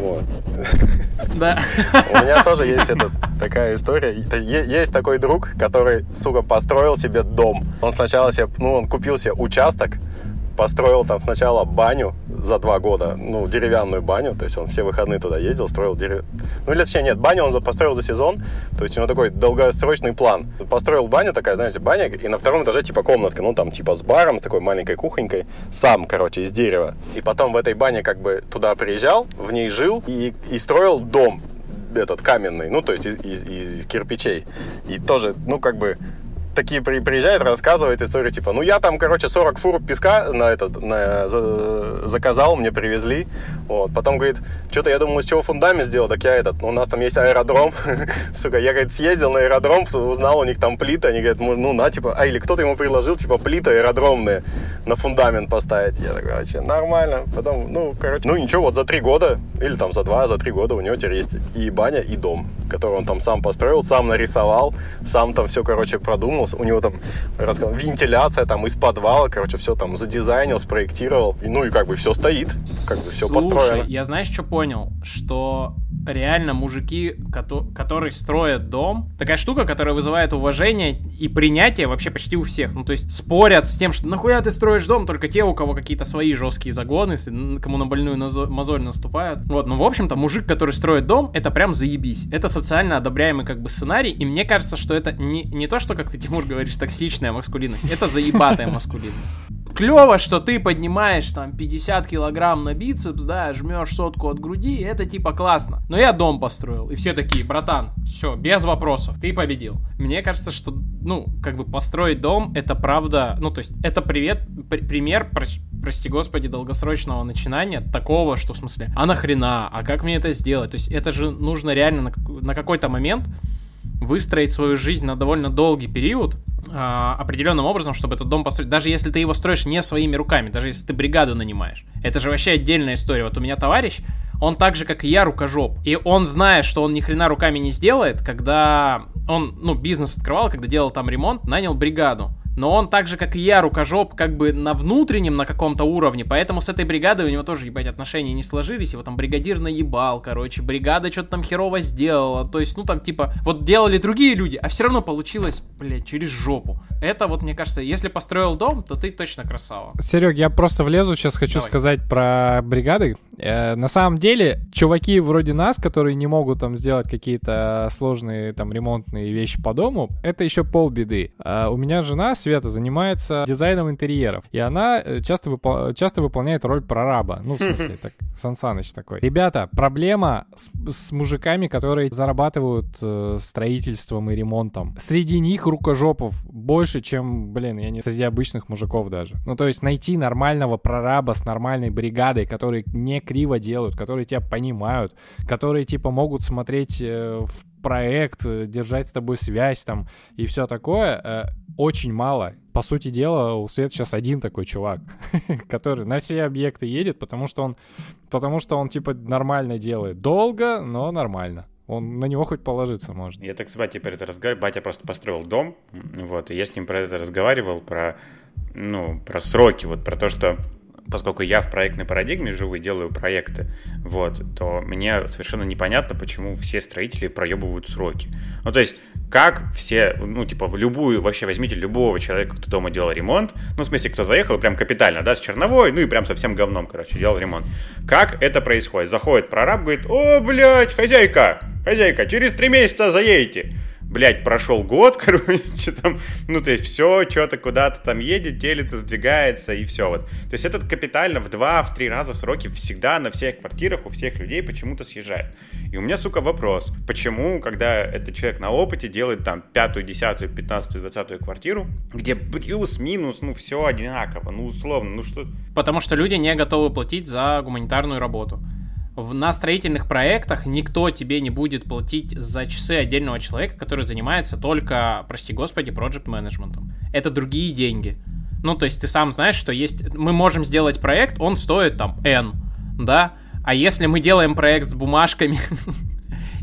Вот. Да. У меня тоже есть такая история. Есть такой друг, который, сука, построил себе дом. Он сначала себе, он купил себе участок, построил там сначала баню за 2 года, ну, деревянную баню, то есть он все выходные туда ездил, строил баню он построил за сезон, то есть у него такой долгосрочный план. Построил баню, такая, знаете, баня, и на 2-м этаже типа комнатка, ну, там типа с баром, с такой маленькой кухонькой, сам, короче, из дерева. И потом в этой бане как бы туда приезжал, в ней жил и строил дом этот каменный, ну, то есть из кирпичей. И тоже, ну, как бы такие приезжают, рассказывают историю, типа, ну я там, короче, 40 фур песка заказал, мне привезли, вот, потом, говорит, что-то я думал, из чего фундамент сделал, так я у нас там есть аэродром, сука, я, говорит, съездил на аэродром, узнал, у них там плиты, они говорят, ну на, типа, или кто-то ему предложил, типа, плиты аэродромные на фундамент поставить, я такой, вообще, нормально, потом, ничего, вот за 3 года, или там за 3 года у него теперь есть и баня, и дом, который он там сам построил, сам нарисовал, сам там все, короче, продумал. У него там вентиляция там из подвала, короче, все там задизайнил, спроектировал. Ну и как бы все стоит, как бы все построено. Слушай, я знаешь, что понял? Что реально мужики, которые строят дом, такая штука, которая вызывает уважение и принятие вообще почти у всех. Ну то есть спорят с тем, что нахуя ты строишь дом, только те, у кого какие-то свои жесткие загоны, кому на больную мозоль наступают. Вот, ну в общем-то мужик, который строит дом, это прям заебись. Это социально одобряемый как бы сценарий, и мне кажется, что это не то, что как ты Тимур, говоришь, токсичная маскулинность. Это заебатая маскулинность. Клево, что ты поднимаешь там 50 килограмм на бицепс, да, жмешь 100 от груди, это типа классно. Но я дом построил, и все такие, братан, все, без вопросов, ты победил. Мне кажется, что, построить дом, это правда, ну, то есть, это пример, прости господи, долгосрочного начинания, такого, что в смысле, а нахрена, а как мне это сделать? То есть, это же нужно реально на какой-то момент выстроить свою жизнь на довольно долгий период определенным образом, чтобы этот дом построить. Даже если ты его строишь не своими руками, даже если ты бригаду нанимаешь. Это же вообще отдельная история. Вот у меня товарищ, он так же, как и я, рукожоп. И он, зная, что он ни хрена руками не сделает, когда он, бизнес открывал, когда делал там ремонт, нанял бригаду. Но он так же, как и я, рукожоп, как бы на внутреннем, на каком-то уровне. Поэтому с этой бригадой у него тоже, ебать, отношения не сложились. Его там бригадир наебал, короче. Бригада что-то там херово сделала. То есть, вот делали другие люди, а все равно получилось, блядь, через жопу. Это вот, мне кажется, если построил дом, то ты точно красава. Серег, я просто влезу, сейчас хочу сказать про бригады. На самом деле, чуваки вроде нас, которые не могут там сделать какие-то сложные там ремонтные вещи по дому, это еще полбеды. У меня жена, Света, занимается дизайном интерьеров, и она часто выполняет роль прораба. Ну, в смысле, так, Сан Саныч такой. Ребята, проблема с мужиками, которые зарабатывают строительством и ремонтом. Среди них рукожопов больше, чем, среди обычных мужиков даже. Ну, то есть найти нормального прораба с нормальной бригадой, которые не криво делают, которые тебя понимают, которые, типа, могут смотреть в проект, держать с тобой связь там и все такое, очень мало. По сути дела, у Света сейчас один такой чувак, который на все объекты едет, потому что он, типа, нормально делает. Долго, но нормально. Он на него хоть положиться можно. Я так с батей про это разговаривал. Батя просто построил дом, вот, и я с ним про это разговаривал, про сроки, вот, про то, что поскольку я в проектной парадигме живу и делаю проекты, вот, то мне совершенно непонятно, почему все строители проебывают сроки. Ну, то есть, как все, вообще возьмите любого человека, кто дома делал ремонт, ну, в смысле, кто заехал прям капитально, да, с черновой, ну, и прям со всем говном, делал ремонт. Как это происходит? Заходит прораб, говорит: «О, блядь, хозяйка, через 3 месяца заедете». Блять, прошел год, там, все, что-то куда-то там едет, телится, сдвигается, и все вот. То есть этот капитально в 2-3 раза сроки всегда на всех квартирах у всех людей почему-то съезжает. И у меня, сука, вопрос, почему, когда этот человек на опыте делает там 5-ю, 10-ю, 15-ю, 20-ю квартиру, где плюс-минус, все одинаково, условно, что... Потому что люди не готовы платить за гуманитарную работу. На строительных проектах никто тебе не будет платить за часы отдельного человека, который занимается только, прости господи, проджект-менеджментом. Это другие деньги. Ну, то есть ты сам знаешь, что есть... Мы можем сделать проект, он стоит там N, да? А если мы делаем проект с бумажками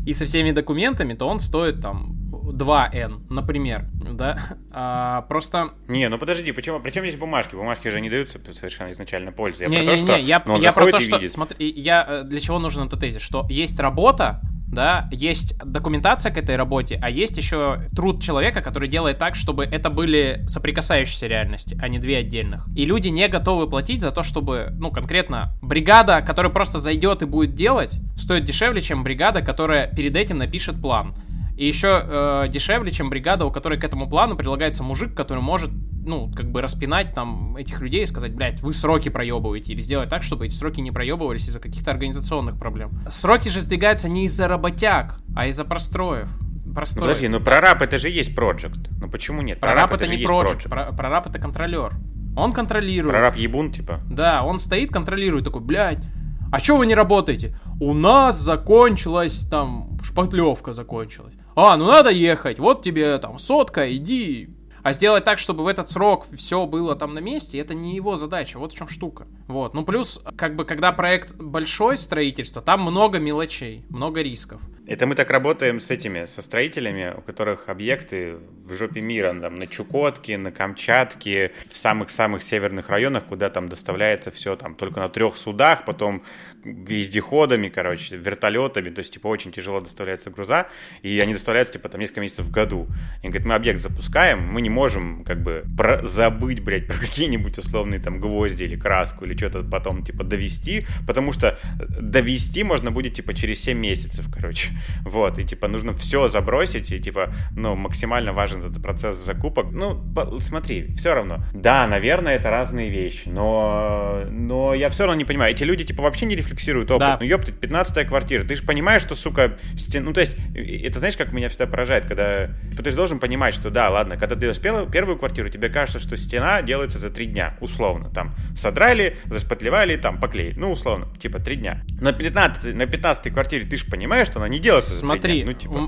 и со всеми документами, то он стоит там 2N, например, да? Просто... Не, подожди, почему? Причем здесь бумажки? Бумажки же не даются совершенно изначально пользы. Я про то, что... Смотри, для чего нужен этот тезис? Что есть работа, да, есть документация к этой работе, а есть еще труд человека, который делает так, чтобы это были соприкасающиеся реальности, а не 2 отдельных. И люди не готовы платить за то, чтобы, конкретно бригада, которая просто зайдет и будет делать, стоит дешевле, чем бригада, которая перед этим напишет план. И еще дешевле, чем бригада, у которой к этому плану предлагается мужик, который может, распинать там этих людей и сказать: блядь, вы сроки проебываете, или сделать так, чтобы эти сроки не проебывались из-за каких-то организационных проблем. Сроки же сдвигаются не из-за работяг, а из-за простроев. Подожди, прораб это же есть проджект. Почему нет? Прораб это не проджект, прораб это контролер. Он контролирует. Прораб ебун, типа? Да, он стоит, контролирует, такой: блядь, а чё вы не работаете? У нас закончилась там шпатлевка закончилась. А, надо ехать, вот тебе там 100, иди. А сделать так, чтобы в этот срок все было там на месте, это не его задача, вот в чем штука. Вот, плюс, когда проект большой, строительство, там много мелочей, много рисков. Это мы так работаем со строителями, у которых объекты в жопе мира, там, на Чукотке, на Камчатке, в самых-самых северных районах, куда там доставляется все там только на 3 судах, потом вездеходами, вертолетами, то есть, очень тяжело доставляются груза, и они доставляются, там, несколько месяцев в году. И говорят: мы объект запускаем, мы не можем, забыть, блядь, про какие-нибудь условные, там, гвозди или краску, или что-то потом, довести, потому что довести можно будет, через 7 месяцев, Вот, и, нужно все забросить, и, максимально важен этот процесс закупок. Смотри, все равно. Да, наверное, это разные вещи, но я все равно не понимаю. Эти люди, вообще не рефлексируют опыт. Да. Ёптать, 15-я квартира. Ты же понимаешь, что, сука, то есть, это, знаешь, как меня всегда поражает, когда... Ты же должен понимать, что, да, ладно, когда ты делаешь первую квартиру, тебе кажется, что стена делается за 3 дня, условно. Там, содрали, зашпатлевали, там, поклеили. Условно, 3 дня. На 15-й квартире ты же понимаешь, что она не делается. Смотри,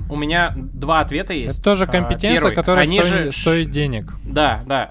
у меня 2 ответа есть. Это тоже компетенция, первый, которая стоит денег. Да, да.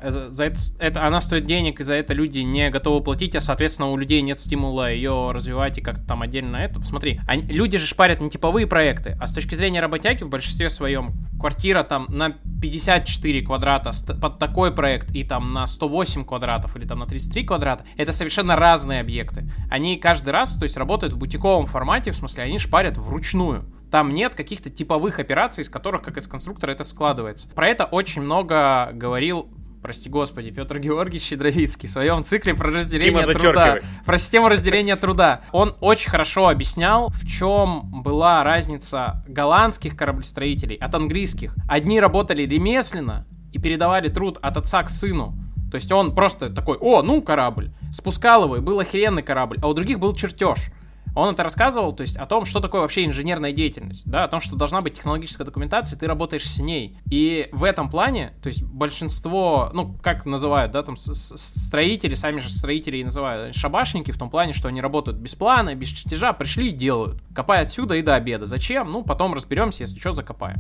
Она стоит денег, и за это люди не готовы платить, а, соответственно, у людей нет стимула ее развивать и как-то там отдельно это. Посмотри, люди же шпарят не типовые проекты, а с точки зрения работяги в большинстве своем квартира там на 54 квадрата под такой проект и там на 108 квадратов или там на 33 квадрата. Это совершенно разные объекты. Они каждый раз, то есть, работают в бутиковом формате, в смысле, они шпарят вручную. Там нет каких-то типовых операций, из которых, как из конструктора, это складывается. Про это очень много говорил прости господи, Петр Георгиевич Щедровицкий в своем цикле про разделение труда, про систему разделения труда, он очень хорошо объяснял, в чем была разница голландских кораблестроителей от английских. Одни работали ремесленно и передавали труд от отца к сыну. То есть он просто такой, о, ну корабль, спускал его, и был охеренный корабль, а у других был чертеж. Он это рассказывал, то есть о том, что такое вообще инженерная деятельность, да, о том, что должна быть технологическая документация, ты работаешь с ней. И в этом плане, то есть большинство, ну, как называют, да, там строители, сами же строители и называют шабашники, в том плане, что они работают без плана, без чертежа, пришли и делают. Копай отсюда и до обеда. Зачем? Ну, потом разберемся, если что, закопаем.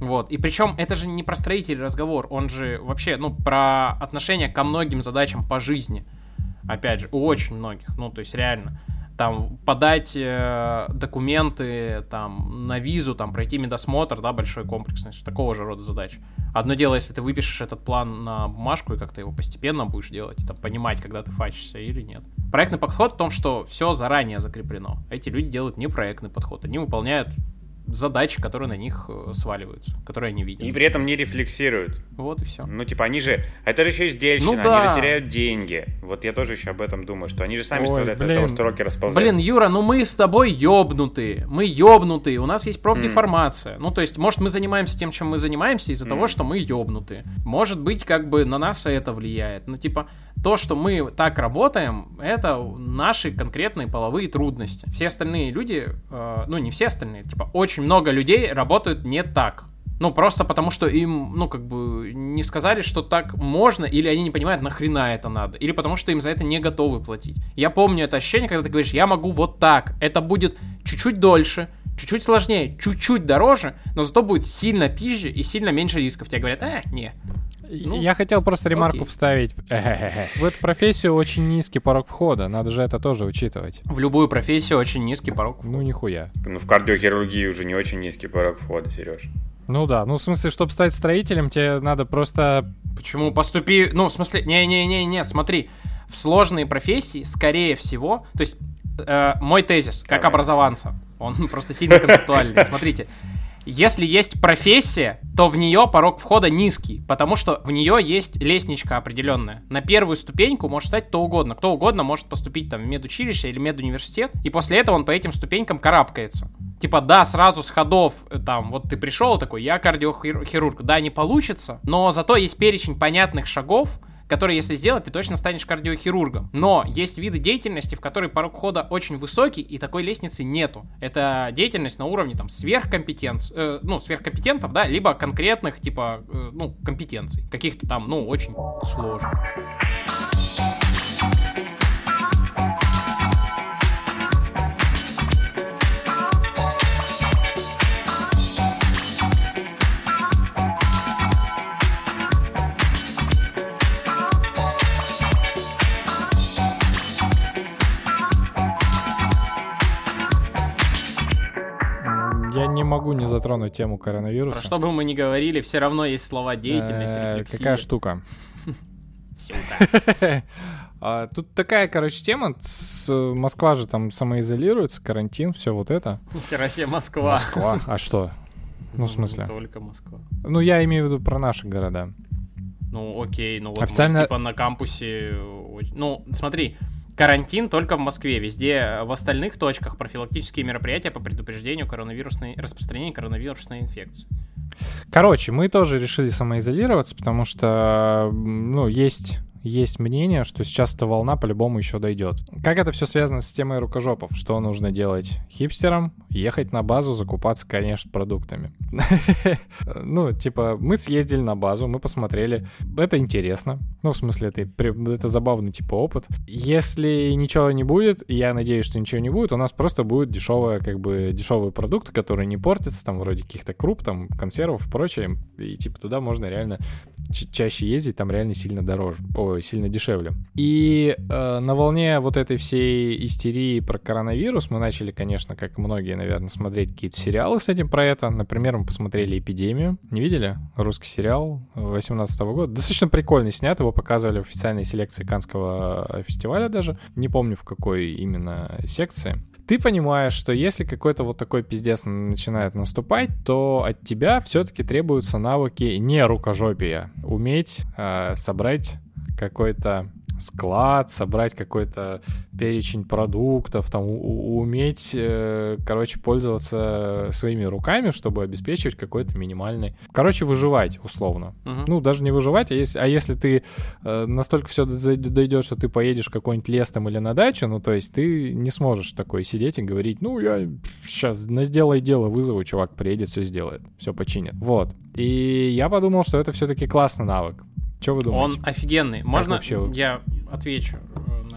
Вот, и причем это же не про строителей разговор, он же вообще, ну, про отношение ко многим задачам по жизни. Опять же, у очень многих, ну, то есть реально. Там подать документы там, на визу, там, пройти медосмотр, да, большой комплексный, такого же рода задач. Одно дело, если ты выпишешь этот план на бумажку и как-то его постепенно будешь делать, и, там, понимать, когда ты фачишься или нет. Проектный подход в том, что все заранее закреплено. Эти люди делают не проектный подход, они выполняют задачи, которые на них сваливаются, которые они видят. И при этом не рефлексируют. Вот и все. Ну, типа, они же... Это же еще издельщина, ну, да. Они же теряют деньги. Вот я тоже еще об этом думаю, что они же сами страдают от того, что роки расползают. Блин, Юра, ну мы с тобой ёбнутые. Мы ёбнутые, у нас есть профдеформация. Ну, то есть, может, мы занимаемся тем, чем мы занимаемся, из-за того, что мы ёбнутые. Может быть, как бы на нас это влияет. Ну, типа... То, что мы так работаем, это наши конкретные половые трудности. Все остальные люди, ну не все остальные, типа очень много людей работают не так. Ну просто потому, что им, ну как бы не сказали, что так можно, или они не понимают, нахрена это надо, или потому, что им за это не готовы платить. Я помню это ощущение, когда ты говоришь, я могу вот так, это будет чуть-чуть дольше, чуть-чуть сложнее, чуть-чуть дороже, но зато будет сильно пизже и сильно меньше рисков. Тебе говорят, не. Ну, я хотел просто ремарку вставить. В эту профессию очень низкий порог входа, надо же это тоже учитывать. В любую профессию очень низкий порог входа. Ну, нихуя. Ну, в кардиохирургии уже не очень низкий порог входа, Сереж. Ну да, ну в смысле, чтобы стать строителем, тебе надо просто... Почему? Поступи... Ну, в смысле, не-не-не-не, смотри, в сложные профессии, скорее всего, то есть мой тезис, как образованца, он просто сильно концептуальный, смотрите. Если есть профессия, то в нее порог входа низкий, потому что в нее есть лестничка определенная. На первую ступеньку может стать кто угодно. Кто угодно может поступить там в медучилище или медуниверситет, и после этого он по этим ступенькам карабкается. Типа, да, сразу с ходов, там, вот ты пришел такой, я кардиохирург. Да, не получится, но зато есть перечень понятных шагов, которые, если сделать, ты точно станешь кардиохирургом. Но есть виды деятельности, в которой порог входа очень высокий, и такой лестницы нету. Это деятельность на уровне там сверхкомпетентов, да, либо конкретных, типа, ну, компетенций. Каких-то там, ну, очень сложных. Могу не затронуть тему коронавируса. Про что бы мы ни говорили, все равно есть слова деятельность, рефлексия. Какая штука? Тут такая, короче, тема. Москва же там самоизолируется, карантин, все вот это. Короче, Москва. А что? Ну, в смысле? Только Москва. Ну, я имею в виду про наши города. Ну, окей, ну вот типа на кампусе... Ну, смотри... Карантин только в Москве, везде в остальных точках профилактические мероприятия по предупреждению коронавирусной распространения коронавирусной инфекции. Короче, мы тоже решили самоизолироваться, потому что, ну, есть мнение, что сейчас эта волна по-любому еще дойдет. Как это все связано с темой рукожопов? Что нужно делать хипстерам? Ехать на базу, закупаться, конечно, продуктами. Ну, типа, мы съездили на базу, мы посмотрели. Это интересно. Ну, в смысле, это забавный, типа, опыт. Если ничего не будет, я надеюсь, что ничего не будет, у нас просто будут дешевые продукты, которые не портятся, там, вроде каких-то круп, там, консервов и прочее. И, типа, туда можно реально чаще ездить, там реально сильно дороже. дешевле, сильно дешевле. И на волне вот этой всей истерии про коронавирус мы начали, конечно, как многие, наверное, смотреть какие-то сериалы с этим про это. Например, мы посмотрели «Эпидемию». Не видели? Русский сериал 2018 года. Достаточно прикольно снят. Его показывали в официальной селекции Каннского фестиваля даже. Не помню, в какой именно секции. Ты понимаешь, что если какой-то вот такой пиздец начинает наступать, то от тебя все-таки требуются навыки не рукожопия. Уметь собрать какой-то склад, собрать какой-то перечень продуктов, там, уметь, короче, пользоваться своими руками, чтобы обеспечивать какой-то минимальный... Короче, выживать, условно. Uh-huh. Ну, даже не выживать, а если ты настолько все дойдет, что ты поедешь в какой-нибудь лес там или на дачу, ну, то есть ты не сможешь такой сидеть и говорить, ну, я сейчас на «Сделай дело» вызову, чувак приедет, все сделает, все починит. Вот. И я подумал, что это все-таки классный навык. Что вы думаете? Он офигенный. Можно я отвечу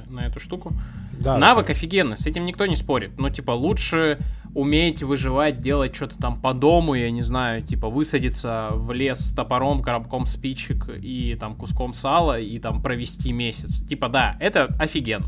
на эту штуку? Да, навык офигенный, с этим никто не спорит. Но, типа, лучше уметь выживать, делать что-то там по дому, я не знаю, типа, высадиться в лес с топором, коробком спичек и там куском сала и там провести месяц. Типа, да, это офигенно.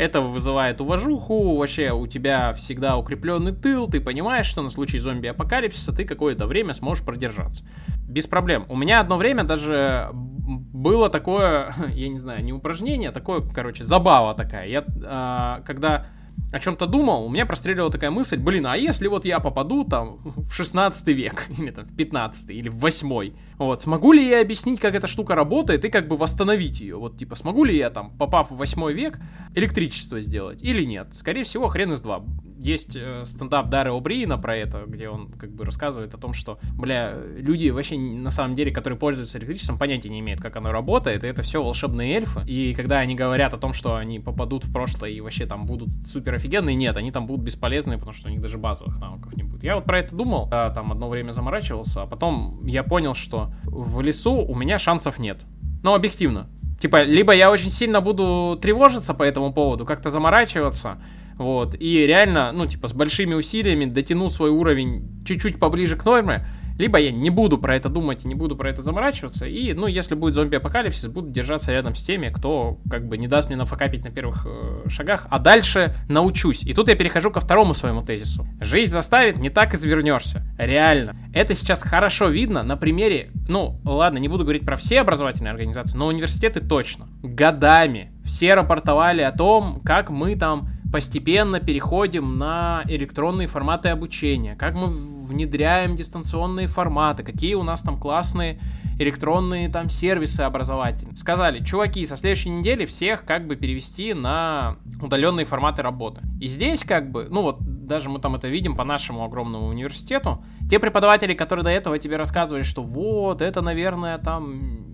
Это вызывает уважуху, вообще у тебя всегда укрепленный тыл, ты понимаешь, что на случай зомби-апокалипсиса ты какое-то время сможешь продержаться. Без проблем. У меня одно время даже было такое, я не знаю, не упражнение, такое, короче, забава такая. Я когда о чем-то думал, у меня простреливала такая мысль, блин, а если вот я попаду там в 16 век, или там в 15 или в 8, вот, смогу ли я объяснить, как эта штука работает и как бы восстановить ее, вот, типа, смогу ли я там, попав в 8 век, электричество сделать или нет, скорее всего, хрен из два. Есть стендап Дары О'Бриена про это, где он как бы рассказывает о том, что, бля, люди вообще на самом деле, которые пользуются электричеством, понятия не имеют, как оно работает, и это все волшебные эльфы, и когда они говорят о том, что они попадут в прошлое и вообще там будут супер офигенные, нет, они там будут бесполезные, потому что у них даже базовых навыков не будет. Я вот про это думал, там одно время заморачивался, а потом я понял, что в лесу у меня шансов нет. Ну, объективно. Типа, либо я очень сильно буду тревожиться по этому поводу, как-то заморачиваться, вот, и реально, ну, типа, с большими усилиями дотяну свой уровень чуть-чуть поближе к норме, либо я не буду про это думать и не буду про это заморачиваться, и, ну, если будет зомби-апокалипсис, буду держаться рядом с теми, кто, как бы, не даст мне нафакапить на первых шагах, а дальше научусь. И тут я перехожу ко второму своему тезису. Жизнь заставит, не так извернешься. Реально. Это сейчас хорошо видно на примере, ну, ладно, не буду говорить про все образовательные организации, но университеты точно. Годами все рапортовали о том, как мы там... постепенно переходим на электронные форматы обучения, как мы внедряем дистанционные форматы, какие у нас там классные электронные там сервисы образовательные. Сказали, чуваки, со следующей недели всех как бы перевести на удаленные форматы работы. И здесь как бы, ну вот даже мы там это видим по нашему огромному университету, те преподаватели, которые до этого тебе рассказывали, что вот это, наверное, там...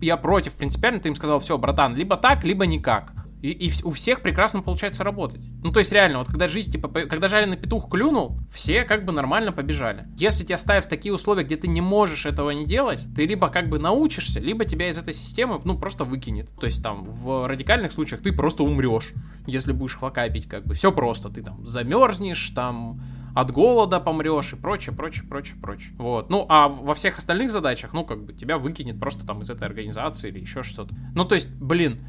Я против принципиально, ты им сказал, все, братан, либо так, либо никак. И у всех прекрасно получается работать. Ну, то есть, реально, вот когда жизнь, типа, когда жареный петух клюнул, все как бы нормально побежали. Если тебя ставят в такие условия, где ты не можешь этого не делать, ты либо как бы научишься, либо тебя из этой системы, ну, просто выкинет. То есть, там, в радикальных случаях ты просто умрешь, если будешь хвакапить, как бы. Все просто. Ты там замерзнешь, там... от голода помрешь и прочее, прочее, прочее, прочее. Вот. Ну, а во всех остальных задачах, ну, как бы, тебя выкинет просто там из этой организации или еще что-то. Ну, то есть, блин,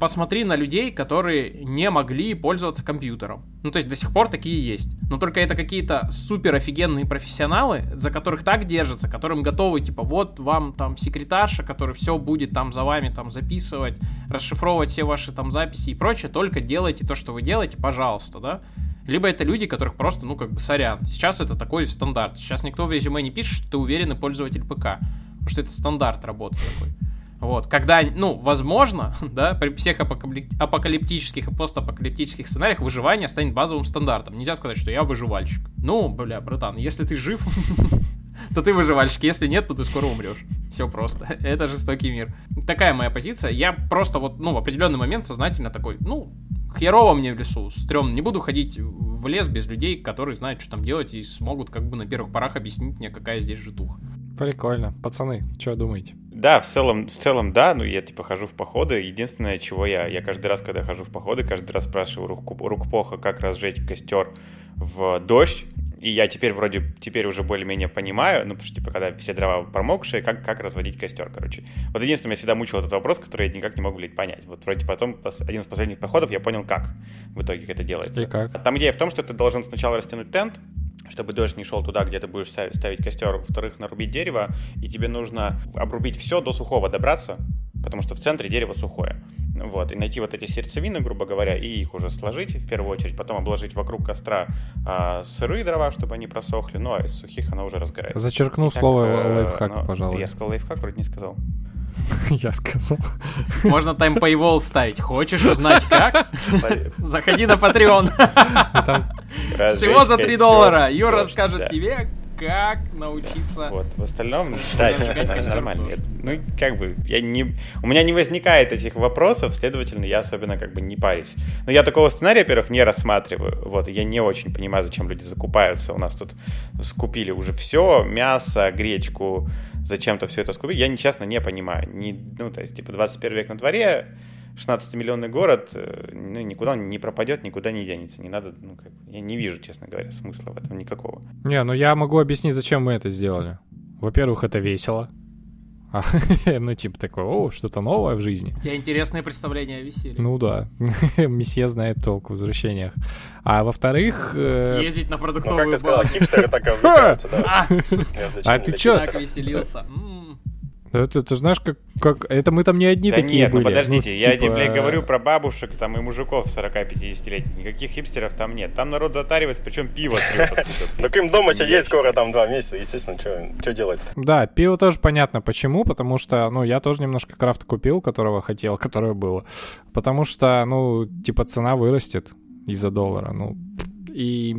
посмотри на людей, которые не могли пользоваться компьютером. Ну, то есть, до сих пор такие есть. Но только это какие-то супер офигенные профессионалы, за которых так держатся, которым готовы, типа, вот вам там секретарша, который все будет там за вами там записывать, расшифровывать все ваши там записи и прочее, только делайте то, что вы делаете, пожалуйста, да? Либо это люди, которых просто, ну, как бы, сорян. Сейчас это такой стандарт. Сейчас никто в резюме не пишет, что ты уверенный пользователь ПК. Потому что это стандарт работы такой. Вот. Когда, ну, возможно, да, при всех апокалиптических и постапокалиптических сценариях выживание станет базовым стандартом. Нельзя сказать, что я выживальщик. Ну, бля, братан, если ты жив, то ты выживальщик. Если нет, то ты скоро умрешь. Все просто. Это жестокий мир. Такая моя позиция. Я просто вот, ну, в определенный момент сознательно такой, ну... херово мне в лесу, стрёмно. Не буду ходить в лес без людей, которые знают, что там делать и смогут как бы на первых порах объяснить мне, какая здесь житуха. Прикольно. Пацаны, что думаете? Да, в целом да, но я типа хожу в походы. Единственное, чего я каждый раз, когда хожу в походы, каждый раз спрашиваю рукоплоха, как разжечь костер в дождь. И я теперь уже более-менее понимаю, ну, потому что, типа, когда все дрова промокшие, как разводить костер, короче. Вот единственное, меня всегда мучил этот вопрос, который я никак не мог, понять. Вот вроде потом, один из последних походов, я понял, как в итоге это делается. И как? Там идея в том, что ты должен сначала растянуть тент, чтобы дождь не шел туда, где ты будешь ставить костер, во-вторых, нарубить дерево, и тебе нужно обрубить все до сухого добраться, потому что в центре дерево сухое. Вот, и найти вот эти сердцевины, грубо говоря, и их уже сложить в первую очередь, потом обложить вокруг костра сырые дрова, чтобы они просохли, ну а из сухих она уже разгорается. Зачеркнул слово лайфхак, пожалуй. Я сказал лайфхак, вроде не сказал. Я сказал. Можно таймпейвол ставить. Хочешь узнать как? Заходи на Patreon. Всего за $3. Юра расскажет тебе, как научиться. Вот, в остальном, да, это нормально. Ну, как бы, у меня не возникает этих вопросов, следовательно, я особенно как бы не парюсь. Но я такого сценария, во-первых, не рассматриваю. Вот, я не очень понимаю, зачем люди закупаются. У нас тут скупили уже все, мясо, гречку, зачем-то все это скупили. Я, честно, не понимаю. Ну, то есть, типа, 21 век на дворе, 16-миллионный город, ну, никуда он не пропадет, никуда не денется. Не надо, ну, как бы, я не вижу, честно говоря, смысла в этом никакого. Не, ну я могу объяснить, зачем мы это сделали. Во-первых, это весело. Ну, типа такое, что-то новое в жизни. У тебя интересные представления о веселье. Ну да, месье знает толк в возвращениях. А во-вторых... Съездить на продуктовую банку. Ну, как ты сказала, хипстеры так развлекаются, да. А ты чё? Так веселился. Это знаешь, как... Это мы там не одни такие нет, были. Да нет, подождите, я говорю про бабушек там и мужиков 40-50-летних. Никаких хипстеров там нет. Там народ затаривается, причем пиво трёт. Так им дома сидеть скоро там 2 месяца, естественно, что делать-то? Да, пиво тоже понятно почему, потому что, ну, я тоже немножко крафта купил, которого хотел, которое было. Потому что, ну, типа цена вырастет из-за доллара, ну... И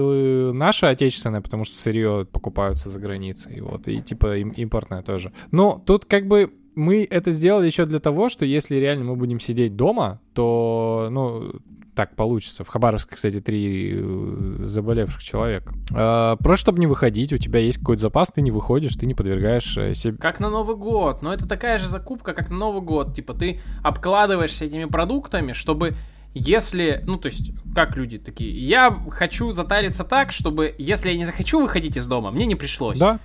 наше отечественное, потому что сырье покупаются за границей, вот, и типа импортное тоже. Но тут как бы мы это сделали еще для того, что если реально мы будем сидеть дома, то, ну, так получится. В Хабаровске, кстати, 3 заболевших человека. Просто, чтобы не выходить, у тебя есть какой-то запас, ты не выходишь, ты не подвергаешь себе... Как на Новый год, но это такая же закупка, как на Новый год. Типа ты обкладываешься этими продуктами, чтобы... Если, ну, то есть, как люди такие, я хочу затариться так, чтобы, если я не захочу выходить из дома, мне не пришлось. Да.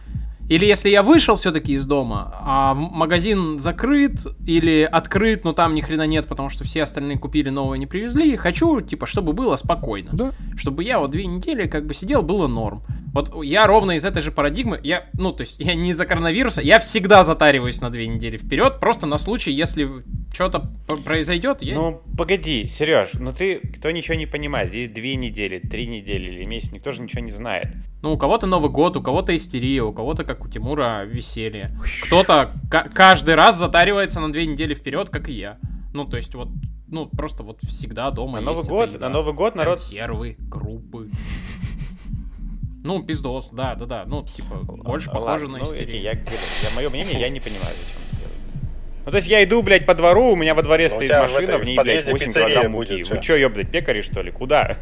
Или если я вышел все-таки из дома, а магазин закрыт или открыт, но там ни хрена нет, потому что все остальные купили, новые не привезли, хочу, типа, чтобы было спокойно. Да. Чтобы я вот 2 недели как бы сидел, было норм. Вот я ровно из этой же парадигмы, я не из-за коронавируса, я всегда затариваюсь на 2 недели вперед, просто на случай, если что-то произойдет. Ну, погоди, Сереж, ну ты, кто ничего не понимает, здесь 2 недели, 3 недели или месяц, никто же ничего не знает. Ну, у кого-то Новый год, у кого-то истерия, у кого-то, как у Тимура, веселье. Кто-то каждый раз затаривается на 2 недели вперед, как и я. Ну, то есть, вот, ну, просто вот всегда дома на есть Новый год, на Новый год народ... Консервы, крупы. Ну, пиздос, да, ну, типа, больше похоже на истерию. Мое мнение, я не понимаю, зачем это делать. Ну, то есть, я иду, блядь, по двору, у меня во дворе стоит машина, в ней, блядь, 8 килограмм муки. Вы чё, ёбдать, пекари, что ли? Куда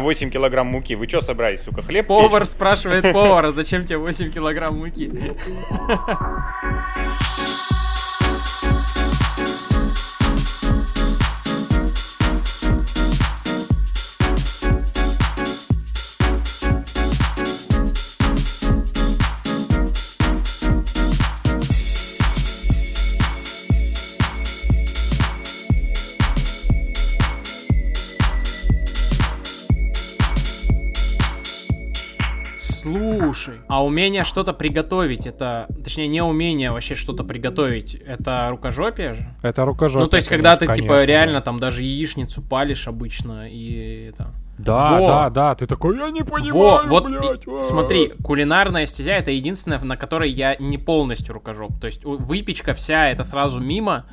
8 килограмм муки? Вы чё собрались, сука, хлеб? Повар спрашивает повара, зачем тебе 8 килограмм муки? Слушай, а умение что-то приготовить, это, точнее, не умение вообще что-то приготовить, это рукожопие же? Это рукожопие. Ну, то есть, конечно, когда ты, типа, реально, да, там даже яичницу палишь обычно и там... Да, во. Да, ты такой, я не понимаю, вот, блядь. Смотри, кулинарная стезя — это единственная, на которой я не полностью рукожоп. То есть выпечка вся — это сразу мимо.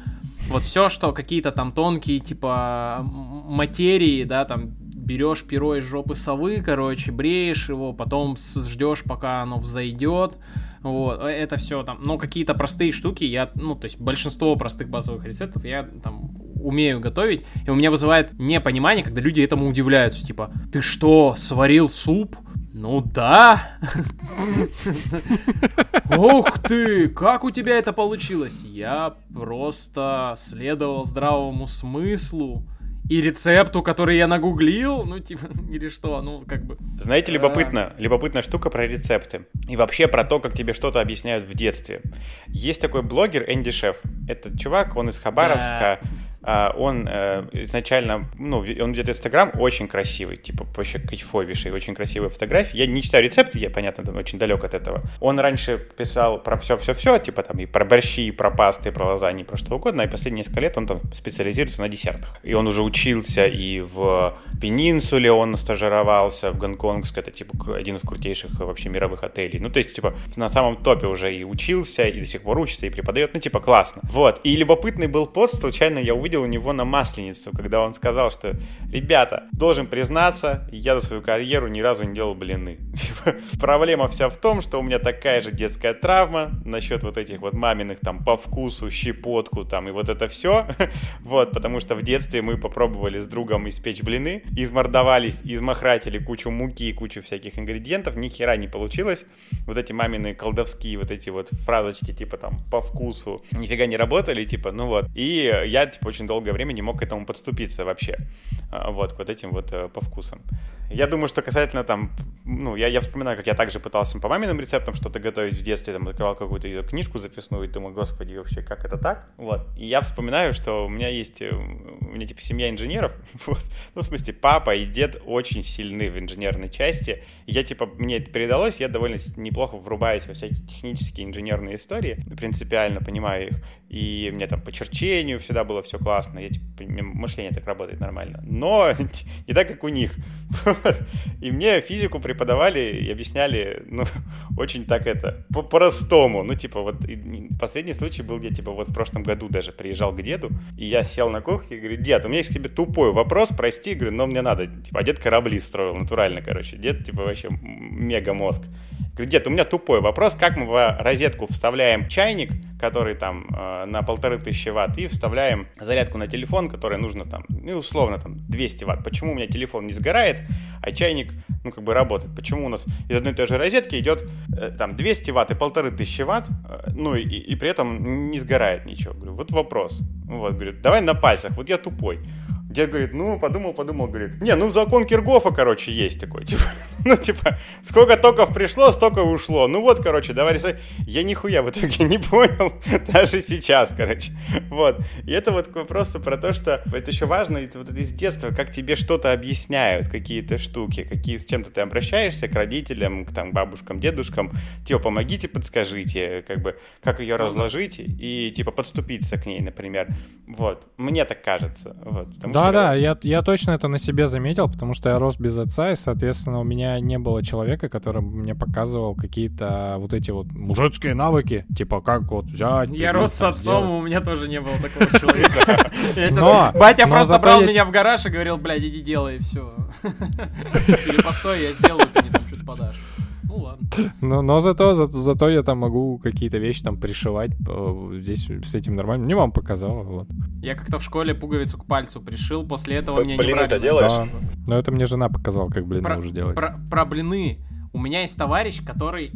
Вот все, что какие-то там тонкие, типа, материи, да, там... Берешь перо из жопы совы, короче, бреешь его, потом ждешь, пока оно взойдет. Вот, это все там. Но какие-то простые штуки я, ну, то есть большинство простых базовых рецептов я там умею готовить. И у меня вызывает непонимание, когда люди этому удивляются. Типа, ты что, сварил суп? Ну да! Ух ты! Как у тебя это получилось? Я просто следовал здравому смыслу и рецепту, который я нагуглил, ну типа, или что, ну как бы... Знаете, любопытная штука про рецепты и вообще про то, как тебе что-то объясняют в детстве. Есть такой блогер Энди Шеф, этот чувак, он из Хабаровска, он изначально, ну, он ведет Инстаграм, очень красивый, типа, вообще кайфовейший, очень красивые фотографии. Я не читаю рецепты, я, понятно, там, очень далек от этого. Он раньше писал про все-все-все, типа, там, и про борщи, и про пасты, и про лазаньи, и про что угодно, и последние несколько лет он там специализируется на десертах. И он уже учился и в Пенинсуле, он стажировался в Гонконгске, это, типа, один из крутейших вообще мировых отелей. Ну, то есть, типа, на самом топе уже и учился, и до сих пор учится, и преподает, ну, типа, классно. Вот, и любопытный был пост, случайно я увидел у него на Масленицу, когда он сказал, что, ребята, должен признаться, я за свою карьеру ни разу не делал блины. Проблема вся в том, что у меня такая же детская травма насчет вот этих вот маминых там по вкусу, щепотку там и вот это все. Вот, потому что в детстве мы попробовали с другом испечь блины, измордовались, измахратили кучу муки, кучу всяких ингредиентов, ни хера не получилось. Вот эти мамины колдовские вот эти вот фразочки типа там по вкусу нифига не работали, типа, ну вот. И я типа очень долгое время не мог к этому подступиться вообще, вот, к вот этим вот по вкусам. Я думаю, что касательно там, ну, я вспоминаю, как я также пытался по маминым рецептам что-то готовить в детстве, там, открывал какую-то ее книжку записную и думал, господи, вообще, как это так? Вот. И я вспоминаю, что у меня типа семья инженеров, вот, ну, в смысле, папа и дед очень сильны в инженерной части, я типа, мне это передалось, я довольно неплохо врубаюсь во всякие технические инженерные истории, принципиально понимаю их, и мне там по черчению всегда было все классно, я, типа, мышление так работает нормально, но не так, как у них. Вот. И мне физику преподавали и объясняли, ну, очень так это, по-простому, ну, типа, вот, последний случай был, я, типа, вот в прошлом году даже приезжал к деду, и я сел на кухне и говорю, дед, у меня есть к тебе тупой вопрос, прости, говорю, но мне надо, типа, а дед корабли строил, натурально, короче, дед, типа, вообще мега мозг. Говорю, дед, у меня тупой вопрос, как мы в розетку вставляем чайник, который там на 1500 ватт, и вставляем зарядку на телефон, которая нужна там, ну, условно, там, 200 ватт. Почему у меня телефон не сгорает, а чайник, ну, как бы работает? Почему у нас из одной и той же розетки идет, там, 200 ватт и 1500 ватт, ну, и при этом не сгорает ничего? Говорю, вот вопрос. Вот, говорю, давай на пальцах, вот я тупой. Дед говорит, ну, подумал, говорит, не, ну, закон Киргофа, короче, есть такой, типа, ну, типа, сколько токов пришло, столько ушло, ну, вот, короче, давай рисовать. Я нихуя в итоге не понял, даже сейчас, короче, вот, и это вот просто про то, что это еще важно, это вот из детства, как тебе что-то объясняют, какие-то штуки, с чем-то ты обращаешься, к родителям, к, там, бабушкам, дедушкам, типа, помогите, подскажите, как бы, как ее разложить и, типа, подступиться к ней, например, вот, мне так кажется, вот, потому что... Да, я точно это на себе заметил, потому что я рос без отца, и, соответственно, у меня не было человека, который мне показывал какие-то вот эти вот мужицкие навыки, типа, как вот взять... Я рос с отцом, у меня тоже не было такого человека. Батя просто брал меня в гараж и говорил, блядь, иди делай, и все. Или постой, я сделаю, ты мне там что-то подашь. Ну ладно. Но зато я там могу какие-то вещи там пришивать. Здесь с этим нормально. Мне мама показала, вот. Я как-то в школе пуговицу к пальцу пришил. После этого мне не брали. Блины-то делаешь? Да. Но это мне жена показала, как блины уже делать. Про блины. У меня есть товарищ, который...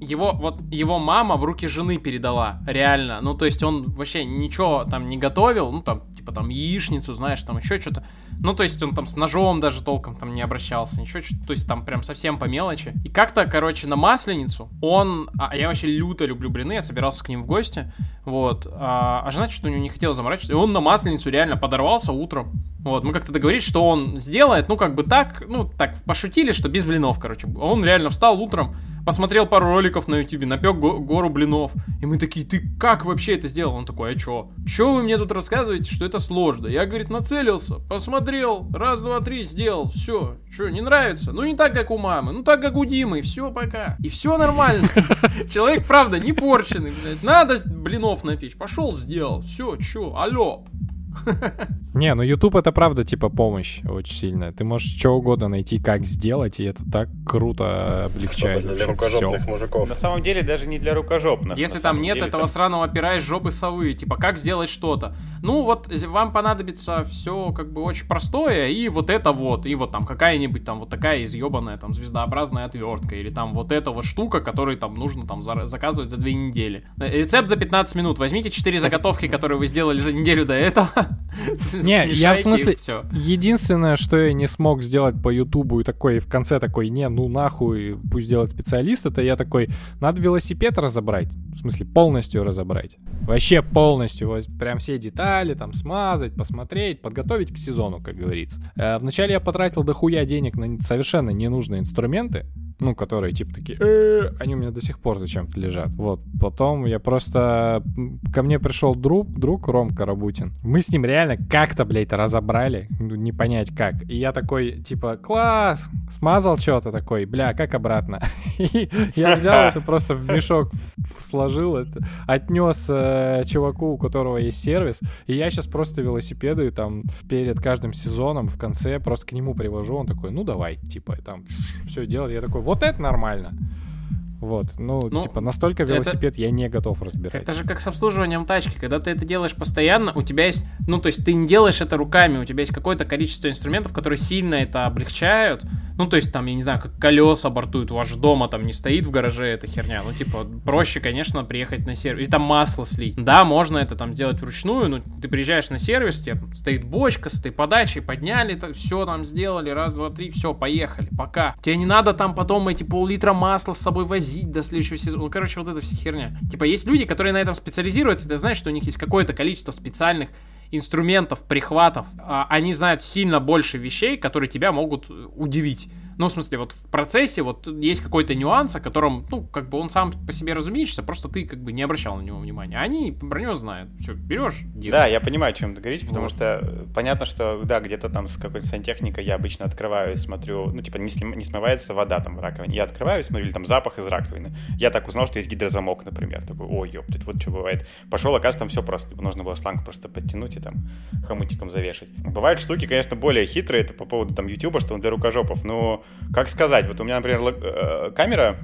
Его мама в руки жены передала. Реально. Ну, то есть он вообще ничего там не готовил. Ну, там, типа, там, яичницу, знаешь, там, еще что-то. Ну, то есть он там с ножом даже толком там не обращался, ничего, то есть там прям совсем по мелочи. И как-то, короче, на Масленицу он... я вообще люто люблю блины, я собирался к ним в гости, вот. А жена что-то у него не хотела заморачиваться, и он на Масленицу реально подорвался утром. Вот, мы как-то договорились, что он сделает, ну, как бы так, ну, так пошутили, что без блинов, короче. Он реально встал утром, посмотрел пару роликов на ютубе, напек гору блинов. И мы такие, ты как вообще это сделал? Он такой, а чё? Чё вы мне тут рассказываете, что это сложно? Я, говорит, нацелился, посмотрел, раз, два, три, сделал, все. Чё, не нравится? Ну, не так, как у мамы, ну, так, как у Димы, все, пока. И все нормально. Человек, правда, не порченный, блядь. Надо блинов напечь, пошел, сделал, все, чё, алё. Не, ну YouTube это правда типа помощь очень сильная. Ты можешь что угодно найти, как сделать, и это так круто облегчает. Особенно для рукожопных мужиков. На самом деле даже не для рукожопных. Если там нет этого сраного пера из жопы совы, типа как сделать что-то. Ну вот вам понадобится все как бы очень простое, и вот это вот, и вот там какая-нибудь там вот такая изъебанная там звездообразная отвертка, или там вот эта вот штука, которую там нужно там заказывать за 2 недели. Рецепт за 15 минут. Возьмите 4 заготовки, которые вы сделали за неделю до этого. Не, я в смысле, единственное, что я не смог сделать по Ютубу и такой, в конце такой, не, ну нахуй, пусть делает специалист, это я такой, надо велосипед разобрать, в смысле полностью разобрать, вообще полностью, вот, прям все детали там смазать, посмотреть, подготовить к сезону, как говорится. Вначале я потратил дохуя денег на совершенно ненужные инструменты, ну, которые типа такие, они у меня до сих пор зачем-то лежат. Вот, потом я просто, ко мне пришел друг Ромка Рабутин, мы с ним реально как-то, блядь, разобрали, не понять как. И я такой, типа, класс, смазал что-то такой, бля, как обратно. И я взял это просто в мешок, сложил это, отнес чуваку, у которого есть сервис, и я сейчас просто велосипеды там перед каждым сезоном в конце просто к нему привожу, он такой, ну давай, типа, и там все делает. Я такой, вот это нормально. Вот, ну, типа, настолько велосипед я не готов разбирать. Это же как с обслуживанием тачки. Когда ты это делаешь постоянно, у тебя есть... Ну, то есть ты не делаешь это руками, у тебя есть какое-то количество инструментов, которые сильно это облегчают. Ну, то есть там, я не знаю, как колеса бортуют, у вас же дома там не стоит в гараже эта херня. Ну, типа, проще, конечно, приехать на сервис. Или там масло слить. Да, можно это там делать вручную, но ты приезжаешь на сервис, тебе там стоит бочка с этой подачей, подняли, это, все там сделали, раз, два, три, все, поехали, пока. Тебе не надо там потом эти пол-литра масла с собой возить до следующего сезона. Ну, короче, вот это вся херня. Типа, есть люди, которые на этом специализируются, ты знаешь, что у них есть какое-то количество специальных инструментов, прихватов. Они знают сильно больше вещей, которые тебя могут удивить. Ну, в смысле, вот в процессе вот есть какой-то нюанс, о котором, ну, как бы он сам по себе разумеешься, просто ты как бы не обращал на него внимания. Они про него знают. Все, берешь, делаешь. Да, я понимаю, о чем ты говоришь, потому что понятно, что, да, где-то там с какой-то сантехникой я обычно открываю и смотрю, ну, типа, не смывается вода там в раковине. Я открываю и смотрю, или там запах из раковины. Я так узнал, что есть гидрозамок, например. Такой, ой, ёптать, вот что бывает. Пошел, оказывается, там все просто. Нужно было шланг просто подтянуть и там хомутиком завешать. Бывают штуки, конечно, более хитрые, это по поводу там Ютуба, что он для рукожопов, но как сказать, вот у меня, например, веб-камера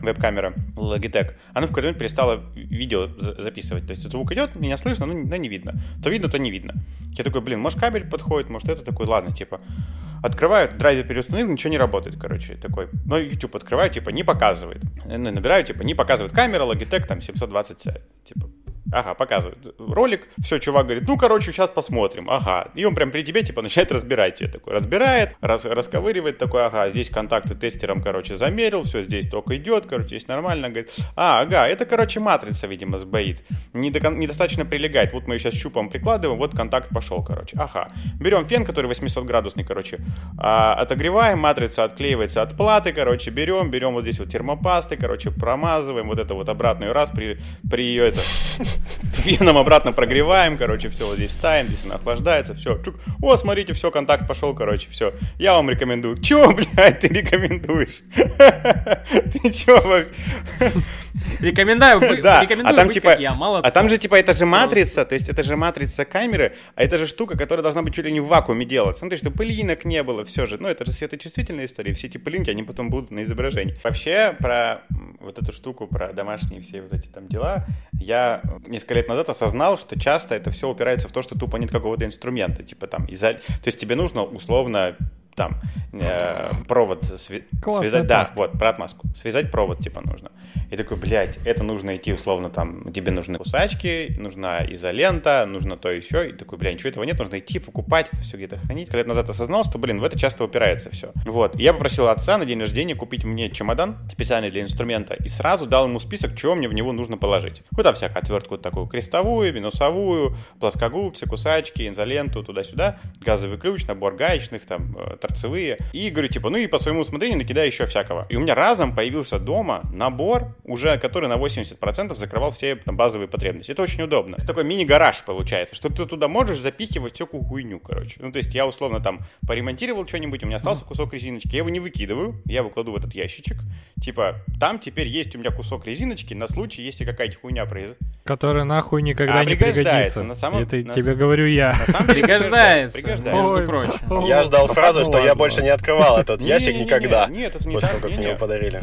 Logitech, она в какой-то момент перестала видео записывать, то есть звук идет, меня слышно, но не видно, то видно, то не видно. Я такой, блин, может кабель подходит, может это, такой, ладно, типа, открываю, драйвер переустановил, ничего не работает, короче, такой, но YouTube открываю, типа, не показывает, ну, набираю, типа, не показывает камера, Logitech, там, 720, типа, ага, показывают ролик, все, чувак говорит, ну, короче, сейчас посмотрим, ага, и он прям при тебе, типа, начинает разбирать, я такой, разбирает, расковыривает, такой, ага, здесь контакты тестером, короче, замерил, все, здесь только идет, короче, здесь нормально, говорит, ага, это, короче, матрица, видимо, сбоит, недостаточно прилегает, вот мы ее сейчас щупом прикладываем, вот контакт пошел, короче, ага, берем фен, который 800-градусный, короче, отогреваем, матрица отклеивается от платы, короче, берем вот здесь вот термопасты, короче, промазываем вот это вот обратную раз, при феном обратно прогреваем, короче, все вот здесь ставим, здесь она охлаждается, все, чук. О, смотрите, все, контакт пошел, короче, все. Я вам рекомендую. Чего, блядь, ты рекомендуешь? Ты чего? Рекомендую быть, как я, молодцы. А там же, типа, это же матрица, то есть это же матрица камеры, а это же штука, которая должна быть чуть ли не в вакууме делаться. Ну, то есть, чтобы пылинок не было, все же. Ну, это же светочувствительная история, все эти пылинки, они потом будут на изображении. Вообще, про вот эту штуку, про домашние все вот эти там дела, я несколько лет назад осознал, что часто это все упирается в то, что тупо нет какого-то инструмента, типа там, то есть тебе нужно условно там провод связать, да, вот, про отмазку, связать провод, типа, нужно. И такой, блядь, это нужно идти, условно, там, тебе нужны кусачки, нужна изолента, нужно то еще, и такой, блядь, ничего этого нет, нужно идти покупать, это все где-то хранить. Лет назад осознал, что, блин, в это часто упирается все. Вот, и я попросил отца на день рождения купить мне чемодан специальный для инструмента, и сразу дал ему список, чего мне в него нужно положить. Вот там всякую отвертку такую крестовую, минусовую, плоскогубцы, кусачки, изоленту, туда-сюда, газовый ключ, набор гаечных, там, торцевые. И говорю, типа, ну и по своему усмотрению накидай еще всякого. И у меня разом появился дома набор, уже который на 80% закрывал все там базовые потребности. Это очень удобно. Это такой мини-гараж получается, что ты туда можешь запихивать всякую хуйню, короче. Ну, то есть я условно там поремонтировал что-нибудь, у меня остался кусок резиночки, я его не выкидываю, я его кладу в этот ящичек. Типа, там теперь есть у меня кусок резиночки на случай, если какая-то хуйня произойдет. Которая нахуй никогда не пригодится. На самом... Это на... тебе говорю я. На самом деле пригождается. Я ждал фразу, что я больше не открывал этот ящик никогда. Нет, это не так. После того, как мне его подарили.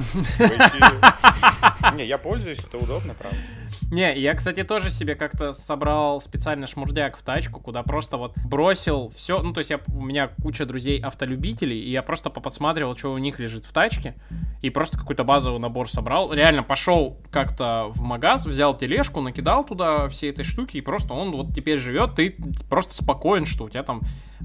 Не, я пользуюсь, это удобно, правда. Не, я, кстати, тоже себе как-то собрал специально шмурдяк в тачку, куда просто вот бросил все. Ну, то есть у меня куча друзей автолюбителей, и я просто поподсматривал, что у них лежит в тачке, и просто какой-то базовый набор собрал. Реально пошел как-то в магаз, взял тележку, накидал туда все этой штуки, и просто он вот теперь живет, ты просто спокоен, что у тебя там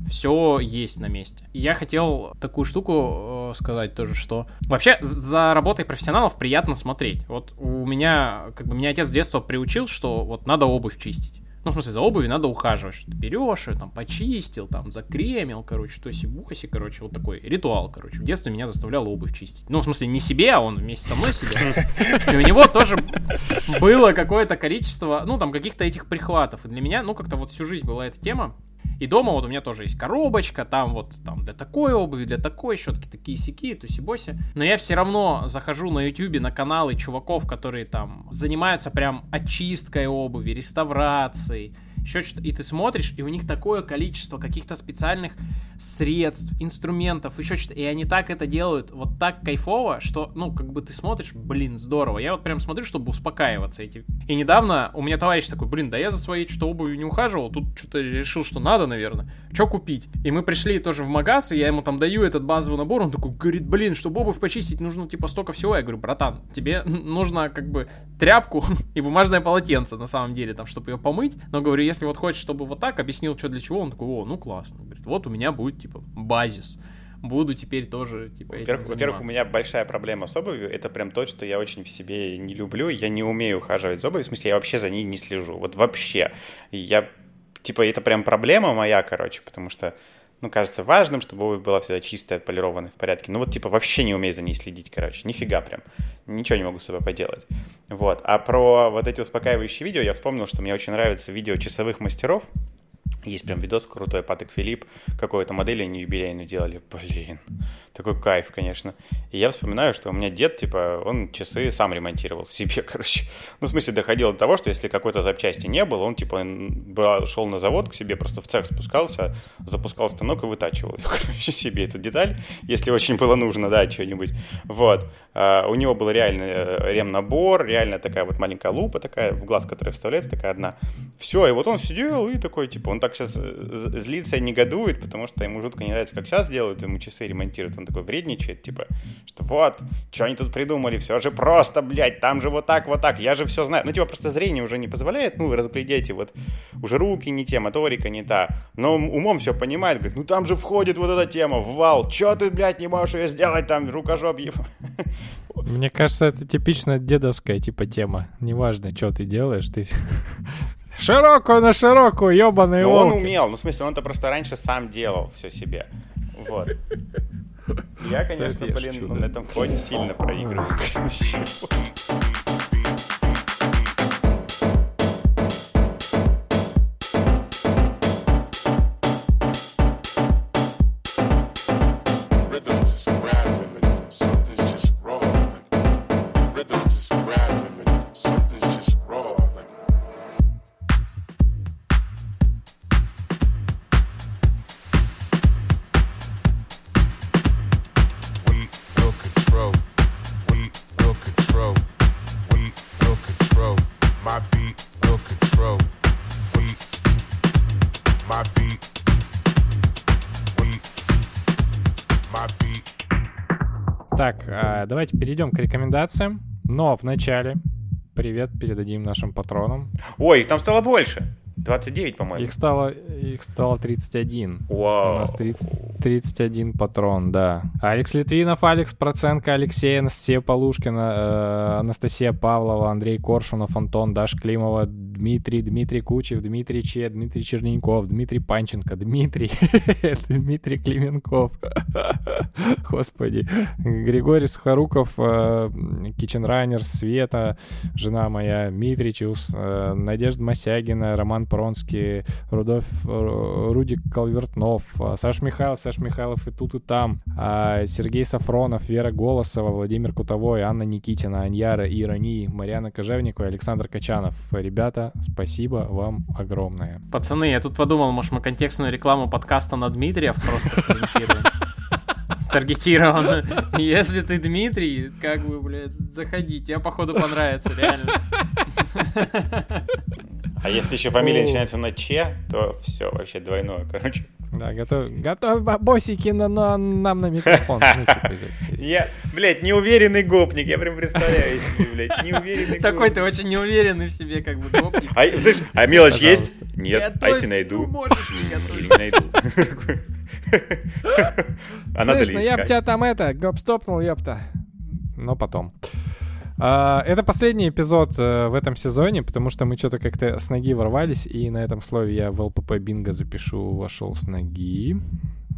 все есть на месте. Я хотел такую штуку сказать тоже, что вообще за работой профессионалов приятно смотреть. Вот у меня, как бы, меня отец с детства приучил, что вот надо обувь чистить. Ну, в смысле, за обувью надо ухаживать, что ты берешь ее, там, почистил, там, закремил, короче, тоси-боси, короче, вот такой ритуал, короче. В детстве меня заставлял обувь чистить. Ну, в смысле, не себе, а он вместе со мной себе. И у него тоже было какое-то количество, ну, там, каких-то этих прихватов. И для меня, ну, как-то вот всю жизнь была эта тема. И дома вот у меня тоже есть коробочка, там вот там для такой обуви, для такой, щетки такие-сяки, туси-боси. Но я все равно захожу на ютюбе на каналы чуваков, которые там занимаются прям очисткой обуви, реставрацией, еще что-то. И ты смотришь, и у них такое количество каких-то специальных средств, инструментов, еще что-то. И они так это делают, вот так кайфово, что, ну, как бы ты смотришь, блин, здорово. Я вот прям смотрю, чтобы успокаиваться этим. И недавно у меня товарищ такой, блин, да я за своей что-то обувью не ухаживал, тут что-то решил, что надо, наверное. Что купить? И мы пришли тоже в магаз, и я ему там даю этот базовый набор, он такой, говорит, блин, чтобы обувь почистить, нужно типа столько всего. Я говорю, братан, тебе нужно как бы тряпку и бумажное полотенце, на самом деле, там, чтобы ее помыть. Но, говорю, если вот хочешь, чтобы вот так, объяснил, что для чего, он такой, о, ну классно. Говорит, вот у меня будет, типа, базис. Буду теперь тоже, типа, этим заниматься. Во-первых, у меня большая проблема с обувью. Это прям то, что я очень в себе не люблю. Я не умею ухаживать за обувью. В смысле, я вообще за ней не слежу. Вот вообще. Я, типа, это прям проблема моя, короче, потому что, ну, кажется важным, чтобы обувь была всегда чистая, отполированная, в порядке. Ну, вот, типа, вообще не умею за ней следить, короче. Нифига прям. Ничего не могу с собой поделать. Вот. А про вот эти успокаивающие видео я вспомнил, что мне очень нравится видео часовых мастеров. Есть прям видос крутой, Патек Филипп, какой-то модели они юбилейную делали. Блин, такой кайф, конечно. И я вспоминаю, что у меня дед, типа, он часы сам ремонтировал себе, короче. Ну, в смысле, доходило до того, что если какой-то запчасти не было, он, типа, шел на завод к себе, просто в цех спускался, запускал станок и вытачивал, короче, себе эту деталь, если очень было нужно, да, что-нибудь. Вот. У него был реально ремнабор, реально такая вот маленькая лупа такая, в глаз, которая вставляется, такая одна. Все, и вот он сидел и такой, типа, он так сейчас злится и негодует, потому что ему жутко не нравится, как сейчас делают, ему часы ремонтируют. Он такой вредничает, типа, что вот, что они тут придумали, все же просто, блядь, там же вот так, я же все знаю. Ну, типа, просто зрение уже не позволяет, ну, разглядите, вот, уже руки не те, моторика не та, но умом все понимает, говорит, ну, там же входит вот эта тема, вал, что ты, блядь, не можешь ее сделать, там, рукожоп, еб... Мне кажется, это типично дедовская, типа, тема. Неважно, что ты делаешь, ты... Широкую на широкую, ёбаный волк. Он умел, ну, в смысле, он-то просто раньше сам делал все себе. Вот. Я, конечно, блин, на этом фоне сильно проигрываю. Давайте перейдем к рекомендациям, но вначале привет передадим нашим патронам. Ой, их там стало больше. 29, по-моему. Их стало 31. Вау. У нас 31 патрон, да. Алекс Литвинов, Алекс Проценко, Алексей, Анастасия Полушкина, Анастасия Павлова, Андрей Коршунов, Антон, Даша Климова, Дмитрий Кучев, Дмитрий Че, Дмитрий Черненьков, Дмитрий Панченко, Дмитрий Клименков. Господи. Григорий Сухоруков, Киченрайнер, Света, жена моя, Митричус, Надежда Мосягина, Роман Пронский, Рудик Колвертнов, Саша Михайлов и тут и там, Сергей Сафронов, Вера Голосова, Владимир Кутовой, Анна Никитина, Аньяра Ирани, Марьяна Кожевникова, Александр Качанов. Ребята, спасибо вам огромное. Пацаны, я тут подумал, может, мы контекстную рекламу подкаста на Дмитриев просто сориентируем. Таргетировано. Если ты Дмитрий, как бы, блядь, заходи. Тебе, походу, понравится, реально. А если еще фамилия начинается на Че, то все, вообще двойное, короче. Да, готовь бабосики нам на микрофон. Я, блядь, неуверенный гопник, я прям представляю себе, блядь, неуверенный гопник. Такой ты очень неуверенный в себе, как бы, гопник. А мелочь есть? Нет. А если найду? Или не найду. Слышь, ну я б тебя там гоп-стопнул, ёпта. Но потом. Это последний эпизод в этом сезоне, потому что мы что-то как-то с ноги ворвались, и на этом слове я в ЛПП Бинго запишу «Вошел с ноги».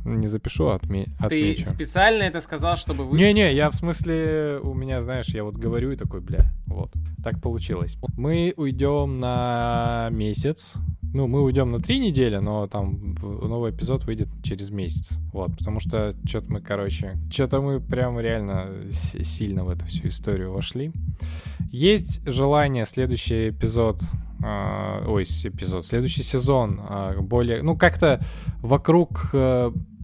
Не запишу, отмечу. Ты специально это сказал, чтобы вы... Не-не, я в смысле, у меня, знаешь, я вот говорю и такой, бля, вот, так получилось. Мы уйдем на месяц. Ну, мы уйдем на 3 недели, но там новый эпизод выйдет через месяц. Вот, потому что что-то мы прям реально сильно в эту всю историю вошли. Есть желание следующий эпизод... следующий сезон более... Ну, как-то вокруг...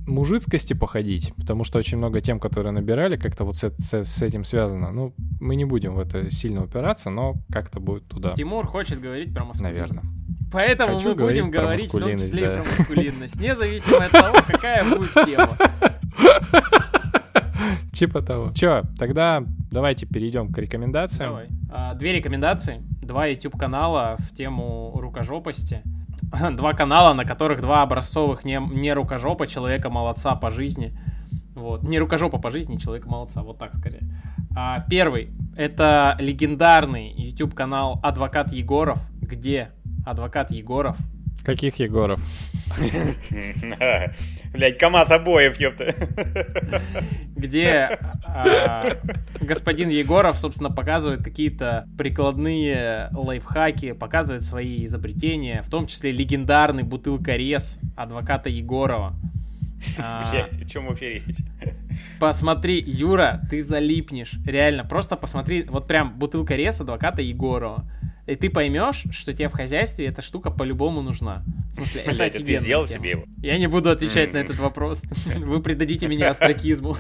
мужицкости походить, потому что очень много тем, которые набирали, как-то вот с этим связано. Ну, мы не будем в это сильно упираться, но как-то будет туда. Тимур хочет говорить про маскулинность. Наверное. Поэтому мы будем говорить в том числе и про маскулинность, независимо от того, какая будет тема. Типа того. Чё, тогда давайте перейдем к рекомендациям. Давай. 2 рекомендации, 2 YouTube-канала в тему рукожопости. 2 канала, на которых 2 образцовых не рукожопа, человека молодца по жизни. Вот. Не рукожопа по жизни, человека молодца. Вот так скорее. Первый — это легендарный YouTube-канал «Адвокат Егоров». Где адвокат Егоров? Каких Егоров? Блять, КамАЗ обоев, ёпта. Где господин Егоров, собственно, показывает какие-то прикладные лайфхаки, показывает свои изобретения, в том числе легендарный бутылкорез адвоката Егорова. Блять, о чем вообще речь? Посмотри, Юра, ты залипнешь. Реально, просто посмотри, вот прям бутылкорез адвоката Егорова. И ты поймешь, что тебе в хозяйстве эта штука по-любому нужна. В смысле, это офигенно. Ты сделал себе его? Я не буду отвечать на этот вопрос. Вы придадите меня остракизму.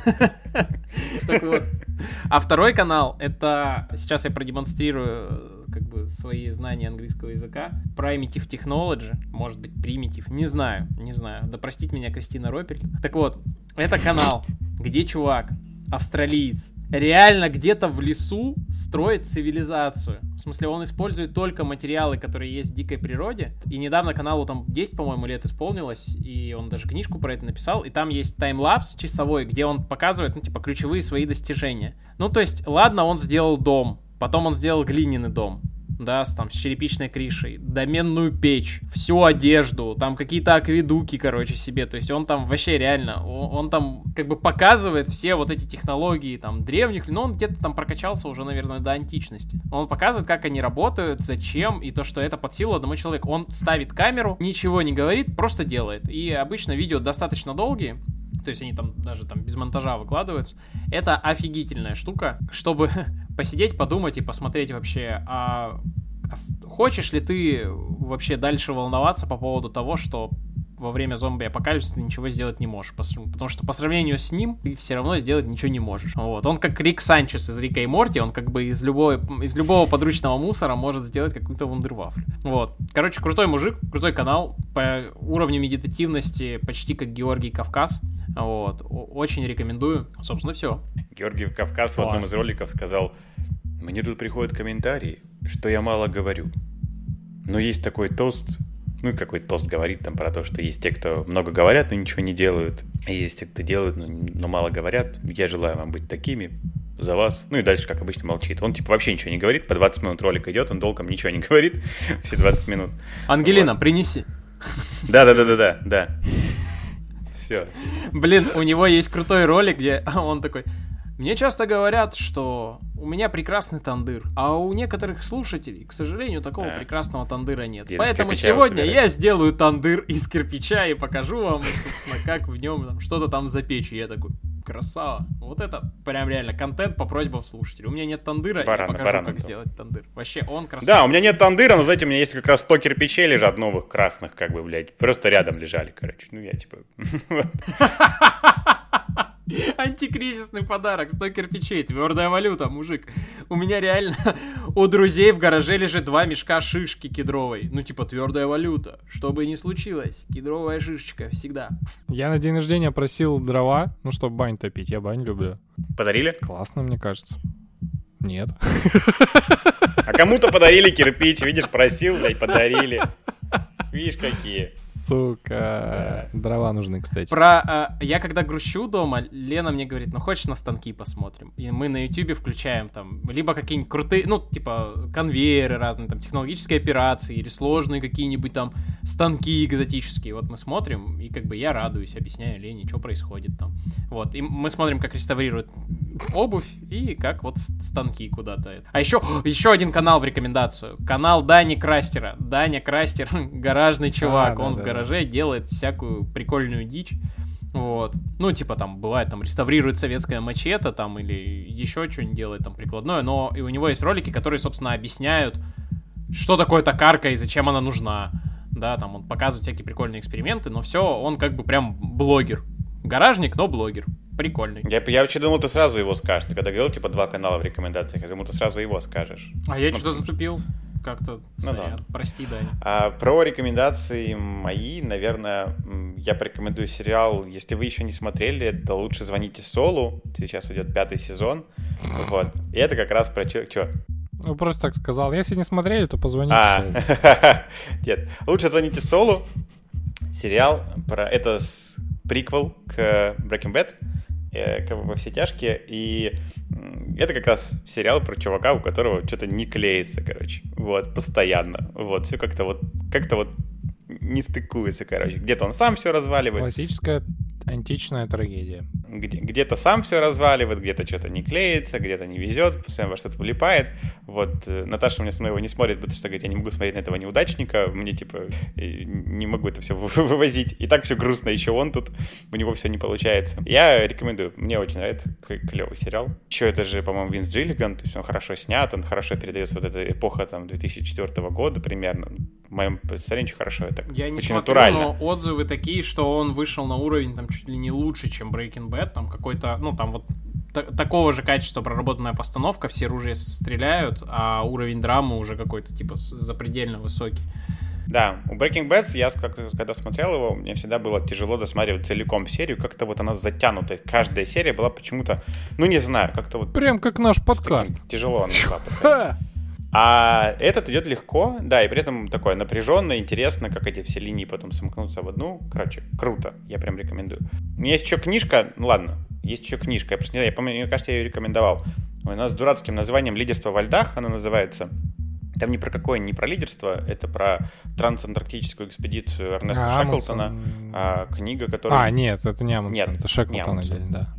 А 2-й канал, это... Сейчас я продемонстрирую как бы свои знания английского языка. Primitive Technology, может быть, Primitive, не знаю. Да простит меня Кристина Ропер. Так вот, это канал, где чувак, австралиец, реально где-то в лесу строит цивилизацию. В смысле, он использует только материалы, которые есть в дикой природе. И недавно каналу там 10, по-моему, лет исполнилось, и он даже книжку про это написал. И там есть таймлапс часовой, где он показывает, ну, типа, ключевые свои достижения. Ну, то есть, ладно, он сделал дом, потом он сделал глиняный дом. Да, с черепичной крышей, доменную печь, всю одежду, там какие-то акведуки, короче, себе. То есть он там вообще реально, он там как бы показывает все вот эти технологии там древних, но он где-то там прокачался уже, наверное, до античности. Он показывает, как они работают, зачем, и то, что это под силу одному человеку. Он ставит камеру, ничего не говорит, просто делает. И обычно видео достаточно долгие, то есть они там даже там без монтажа выкладываются. Это офигительная штука, чтобы посидеть, подумать и посмотреть вообще, хочешь ли ты вообще дальше волноваться по поводу того, что во время зомби-апокалипсиса ты ничего сделать не можешь, потому что по сравнению с ним ты все равно сделать ничего не можешь. Вот. Он как Рик Санчес из Рика и Морти, он как бы из любого подручного мусора может сделать какую-то вундервафлю. Вот. Короче, крутой мужик, крутой канал, по уровню медитативности почти как Георгий Кавказ. Вот. Очень рекомендую. Собственно, все. Георгий Кавказ в одном из роликов сказал: «Мне тут приходят комментарии, что я мало говорю, но есть такой тост, Ну и какой-то тост говорит там про то, что есть те, кто много говорят, но ничего не делают, а есть те, кто делают, но мало говорят. Я желаю вам быть такими, за вас. Ну и дальше, как обычно, молчит. Он типа вообще ничего не говорит, по 20 минут ролик идет, он толком ничего не говорит, все 20 минут. Ангелина, вот. Принеси. Да. Все. Блин, у него есть крутой ролик, где он такой... Мне часто говорят, что у меня прекрасный тандыр, а у некоторых слушателей, к сожалению, такого прекрасного тандыра нет. Поэтому сегодня я сделаю тандыр из кирпича и покажу вам, собственно, как в нем там, что-то там запечь. И я такой, красава. Вот это прям реально контент по просьбам слушателей. У меня нет тандыра, барана, я покажу, как сделать тандыр. Вообще, он красава. Да, у меня нет тандыра, но, знаете, у меня есть как раз 100 кирпичей лежат новых, красных, как бы, блядь, просто рядом лежали, короче. Ну, я типа... Антикризисный подарок, 100 кирпичей, твердая валюта, мужик. У меня реально у друзей в гараже лежит 2 мешка шишки кедровой. Ну типа твердая валюта, что бы ни случилось, кедровая шишечка всегда. Я на день рождения просил дрова, ну чтобы бань топить, я бань люблю. Подарили? Классно, мне кажется. Нет. А кому-то подарили кирпич, видишь, просил, блядь, подарили. Видишь, какие... Сука. Дрова нужны, кстати. Я когда грущу дома, Лена мне говорит, ну хочешь на станки посмотрим? И мы на Ютубе включаем там либо какие-нибудь крутые, ну типа конвейеры разные, там технологические операции или сложные какие-нибудь там станки экзотические. Вот мы смотрим, и как бы я радуюсь, объясняю Лене, что происходит там. Вот, и мы смотрим, как реставрируют обувь и как вот станки куда-то. А еще один канал в рекомендацию. Канал Дани Крастера. Даня Крастер, гаражный чувак, он в гараже делает всякую прикольную дичь. Вот. Ну, типа там, бывает, там, реставрирует советское мачете, там, или еще что-нибудь делает, там, прикладное, но и у него есть ролики, которые, собственно, объясняют, что такое токарка и зачем она нужна. Да, там, он показывает всякие прикольные эксперименты, но все, он как бы прям блогер. Гаражник, но блогер. Прикольный. Я вообще думал, ты сразу его скажешь. Ты когда говорил, типа, 2 канала в рекомендациях, я думал, ты сразу его скажешь. А я что-то заступил. Как-то, да. Прости, Даня. Про рекомендации мои, наверное, я порекомендую сериал, если вы еще не смотрели, то лучше звоните Солу, сейчас идет 5 сезон, вот, и это как раз про... Чё? Ну, просто так сказал, если не смотрели, то позвоните Солу. Нет, лучше звоните Солу, сериал, про это приквел к Breaking Bad, во все тяжкие, и это как раз сериал про чувака, у которого что-то не клеится, короче, вот, постоянно, вот, все как-то вот не стыкуется, короче, где-то он сам все разваливает. Классическая античная трагедия. Где-то сам все разваливает, где-то что-то не клеится, где-то не везет, постоянно во что-то влипает. Вот Наташа у меня со мной его не смотрит, потому что говорит, я не могу смотреть на этого неудачника, мне типа не могу это все вывозить. И так все грустно, еще он тут, у него все не получается. Я рекомендую, мне очень нравится, клевый сериал. Еще это же, по-моему, Винс Джиллиган, то есть он хорошо снят, он хорошо передается вот эта эпоха там 2004 года примерно. В моем представлении очень хорошо это. Я не смотрю, натурально. Но отзывы такие, что он вышел на уровень там чуть ли не лучше, чем Breaking Bad, там какой-то, ну там вот такого же качества проработанная постановка, все ружья стреляют, а уровень драмы уже какой-то типа запредельно высокий. Да, у Breaking Bad, я когда смотрел его, мне всегда было тяжело досматривать целиком серию, как-то вот она затянутая, каждая серия была почему-то, ну не знаю, как-то вот... Прям как наш подкаст. Тяжело она шла, подкаст. А этот идет легко, да, и при этом такое напряженное, интересно, как эти все линии потом сомкнутся в одну. Короче, круто, я прям рекомендую. У меня есть еще книжка, ну ладно, есть еще книжка, я просто не знаю, я помню, мне кажется, я ее рекомендовал. Она с дурацким названием «Лидерство во льдах», она называется. Там ни про какое, не про лидерство, это про трансантарктическую экспедицию Эрнеста Шеклтона. Амундсен... книга, которая... нет, это не Амундсен, это Шеклтон, да.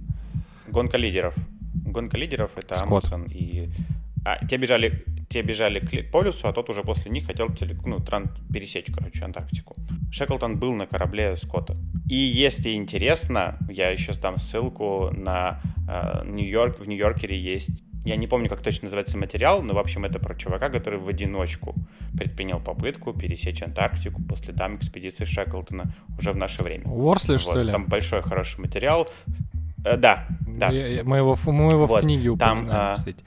«Гонка лидеров». «Гонка лидеров» — это Скотт. Амундсен и... Те бежали к полюсу, а тот уже после них хотел пересечь, короче, Антарктику. Шеклтон был на корабле Скотта. И если интересно, я еще дам ссылку на Нью-Йорк. В Нью-Йоркере есть, я не помню, как точно называется материал, но, в общем, это про чувака, который в одиночку предпринял попытку пересечь Антарктику по следам экспедиции Шеклтона уже в наше время. Уорсли, вот, что ли? Там большой, хороший материал. Да. Мы его вот, в книге упоминаем, там, кстати.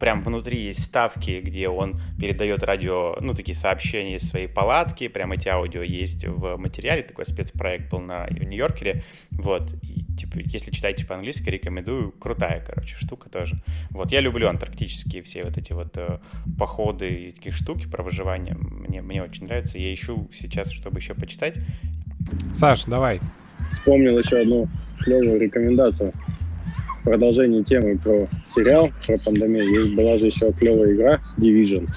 Прям внутри есть вставки, где он передает радио, ну, такие сообщения из своей палатки, прям эти аудио есть в материале, такой спецпроект был на Нью-Йоркере, вот, и типа, если читаете по-английски, рекомендую. Крутая, короче, штука тоже. Вот, я люблю антарктические все вот эти вот походы и такие штуки про выживание. Мне очень нравится. Я ищу сейчас, чтобы еще почитать. Саш, давай. Вспомнил еще одну клевую рекомендацию. Продолжение темы про сериал, про пандемию. Была же еще клевая игра Division,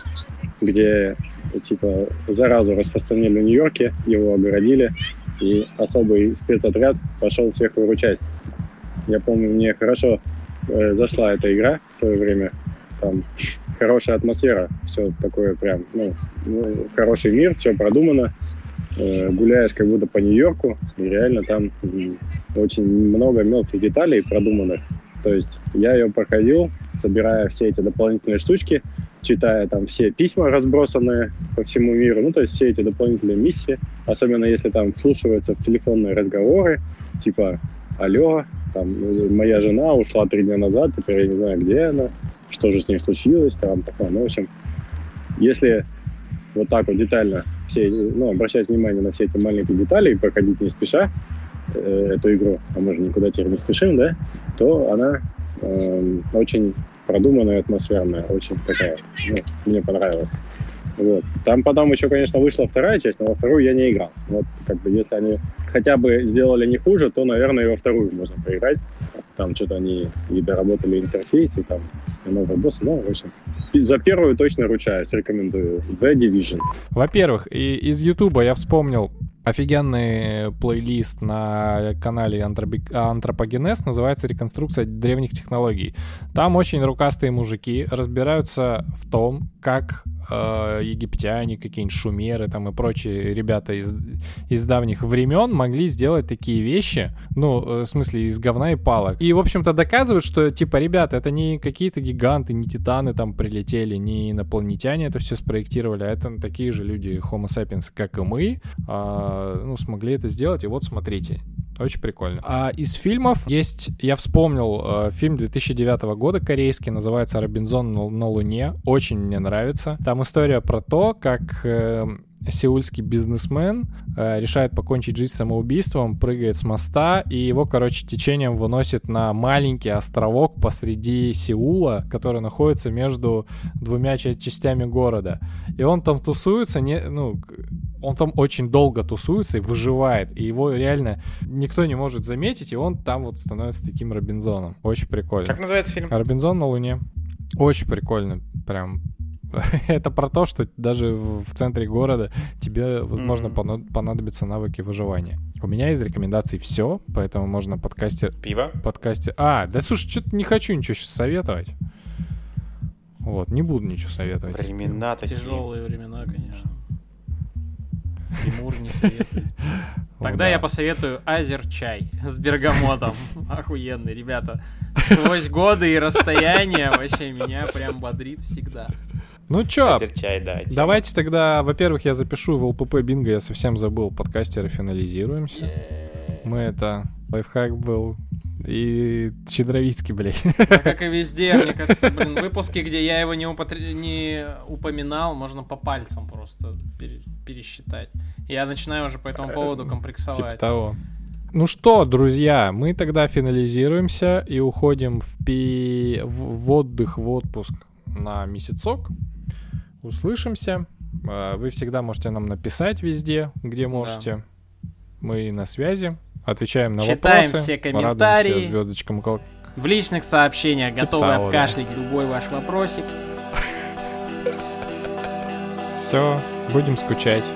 где типа заразу распространили в Нью-Йорке, его огородили, и особый спецотряд пошел всех выручать. Я помню, мне хорошо зашла эта игра в свое время. Там хорошая атмосфера, все такое прям, ну, хороший мир, все продумано. Гуляешь как будто по Нью-Йорку, и реально там очень много мелких деталей продуманных. То есть я ее проходил, собирая все эти дополнительные штучки, читая там все письма, разбросанные по всему миру, ну, то есть все эти дополнительные миссии, особенно если там вслушиваются в телефонные разговоры, типа «Алло, там, моя жена ушла 3 дня назад, теперь я не знаю, где она, что же с ней случилось», там, такое, ну, в общем, если вот так вот детально все, ну, обращать внимание на все эти маленькие детали и проходить не спеша эту игру, а мы же никуда теперь не спешим, да, то она очень продуманная, атмосферная, очень такая, ну, мне понравилась. Вот. Там потом еще, конечно, вышла 2-я часть, но во 2-ю я не играл. Вот, как бы, если они хотя бы сделали не хуже, то, наверное, и во 2-ю можно поиграть. Там что-то они и доработали интерфейс, и там новый босс, ну, в общем. За 1-ю точно ручаюсь, рекомендую. The Division. Во-первых, из Ютуба я вспомнил офигенный плейлист на канале Антропогенез, называется «Реконструкция древних технологий». Там очень рукастые мужики разбираются в том, как египтяне, какие-нибудь шумеры там и прочие ребята из давних времен могли сделать такие вещи, ну, в смысле, из говна и палок. И, в общем-то, доказывают, что, типа, ребята, это не какие-то гиганты, не титаны там прилетели, не инопланетяне это все спроектировали, а это такие же люди, Homo sapiens, как и мы, ну, смогли это сделать, и вот смотрите. Очень прикольно. А из фильмов есть... Я вспомнил фильм 2009 года корейский, называется «Робинзон на Луне». Очень мне нравится. Там история про то, как сеульский бизнесмен решает покончить жизнь самоубийством, прыгает с моста, и его, короче, течением выносит на маленький островок посреди Сеула, который находится между 2 частями города. И он там тусуется, он там очень долго тусуется и выживает, и его реально никто не может заметить, и он там вот становится таким Робинзоном. Очень прикольно. Как называется фильм? «Робинзон на Луне». Очень прикольно, прям. Это про то, что даже в центре города тебе, возможно, понадобятся навыки выживания. У меня из рекомендаций все, поэтому можно подкастер... да слушай, что-то не хочу ничего сейчас советовать. Вот, не буду ничего советовать. Времена такие. Тяжелые времена, конечно. Тимур не советует. Тогда я посоветую азерчай с бергамотом. Охуенный, ребята. Сквозь годы и расстояния вообще меня прям бодрит всегда. Ну чё, азерчай, да, давайте тогда, во-первых, я запишу в ЛПП Бинго, я совсем забыл, подкастеры финализируемся. Мы это, лайфхак был, и Щедровицкий, блядь. Да, как и везде, мне кажется, блин, выпуски, где я его не упоминал, можно по пальцам просто пересчитать. Я начинаю уже по этому поводу комплексовать. Типа того. Ну что, друзья, мы тогда финализируемся и уходим в отдых, в отпуск на месяцок. Услышимся. Вы всегда можете нам написать везде, где можете. Да. Мы на связи. Отвечаем на читаем вопросы. Читаем все комментарии. Радуемся звездочкам. В личных сообщениях готовы обкашлять любой ваш вопросик. Все, будем скучать.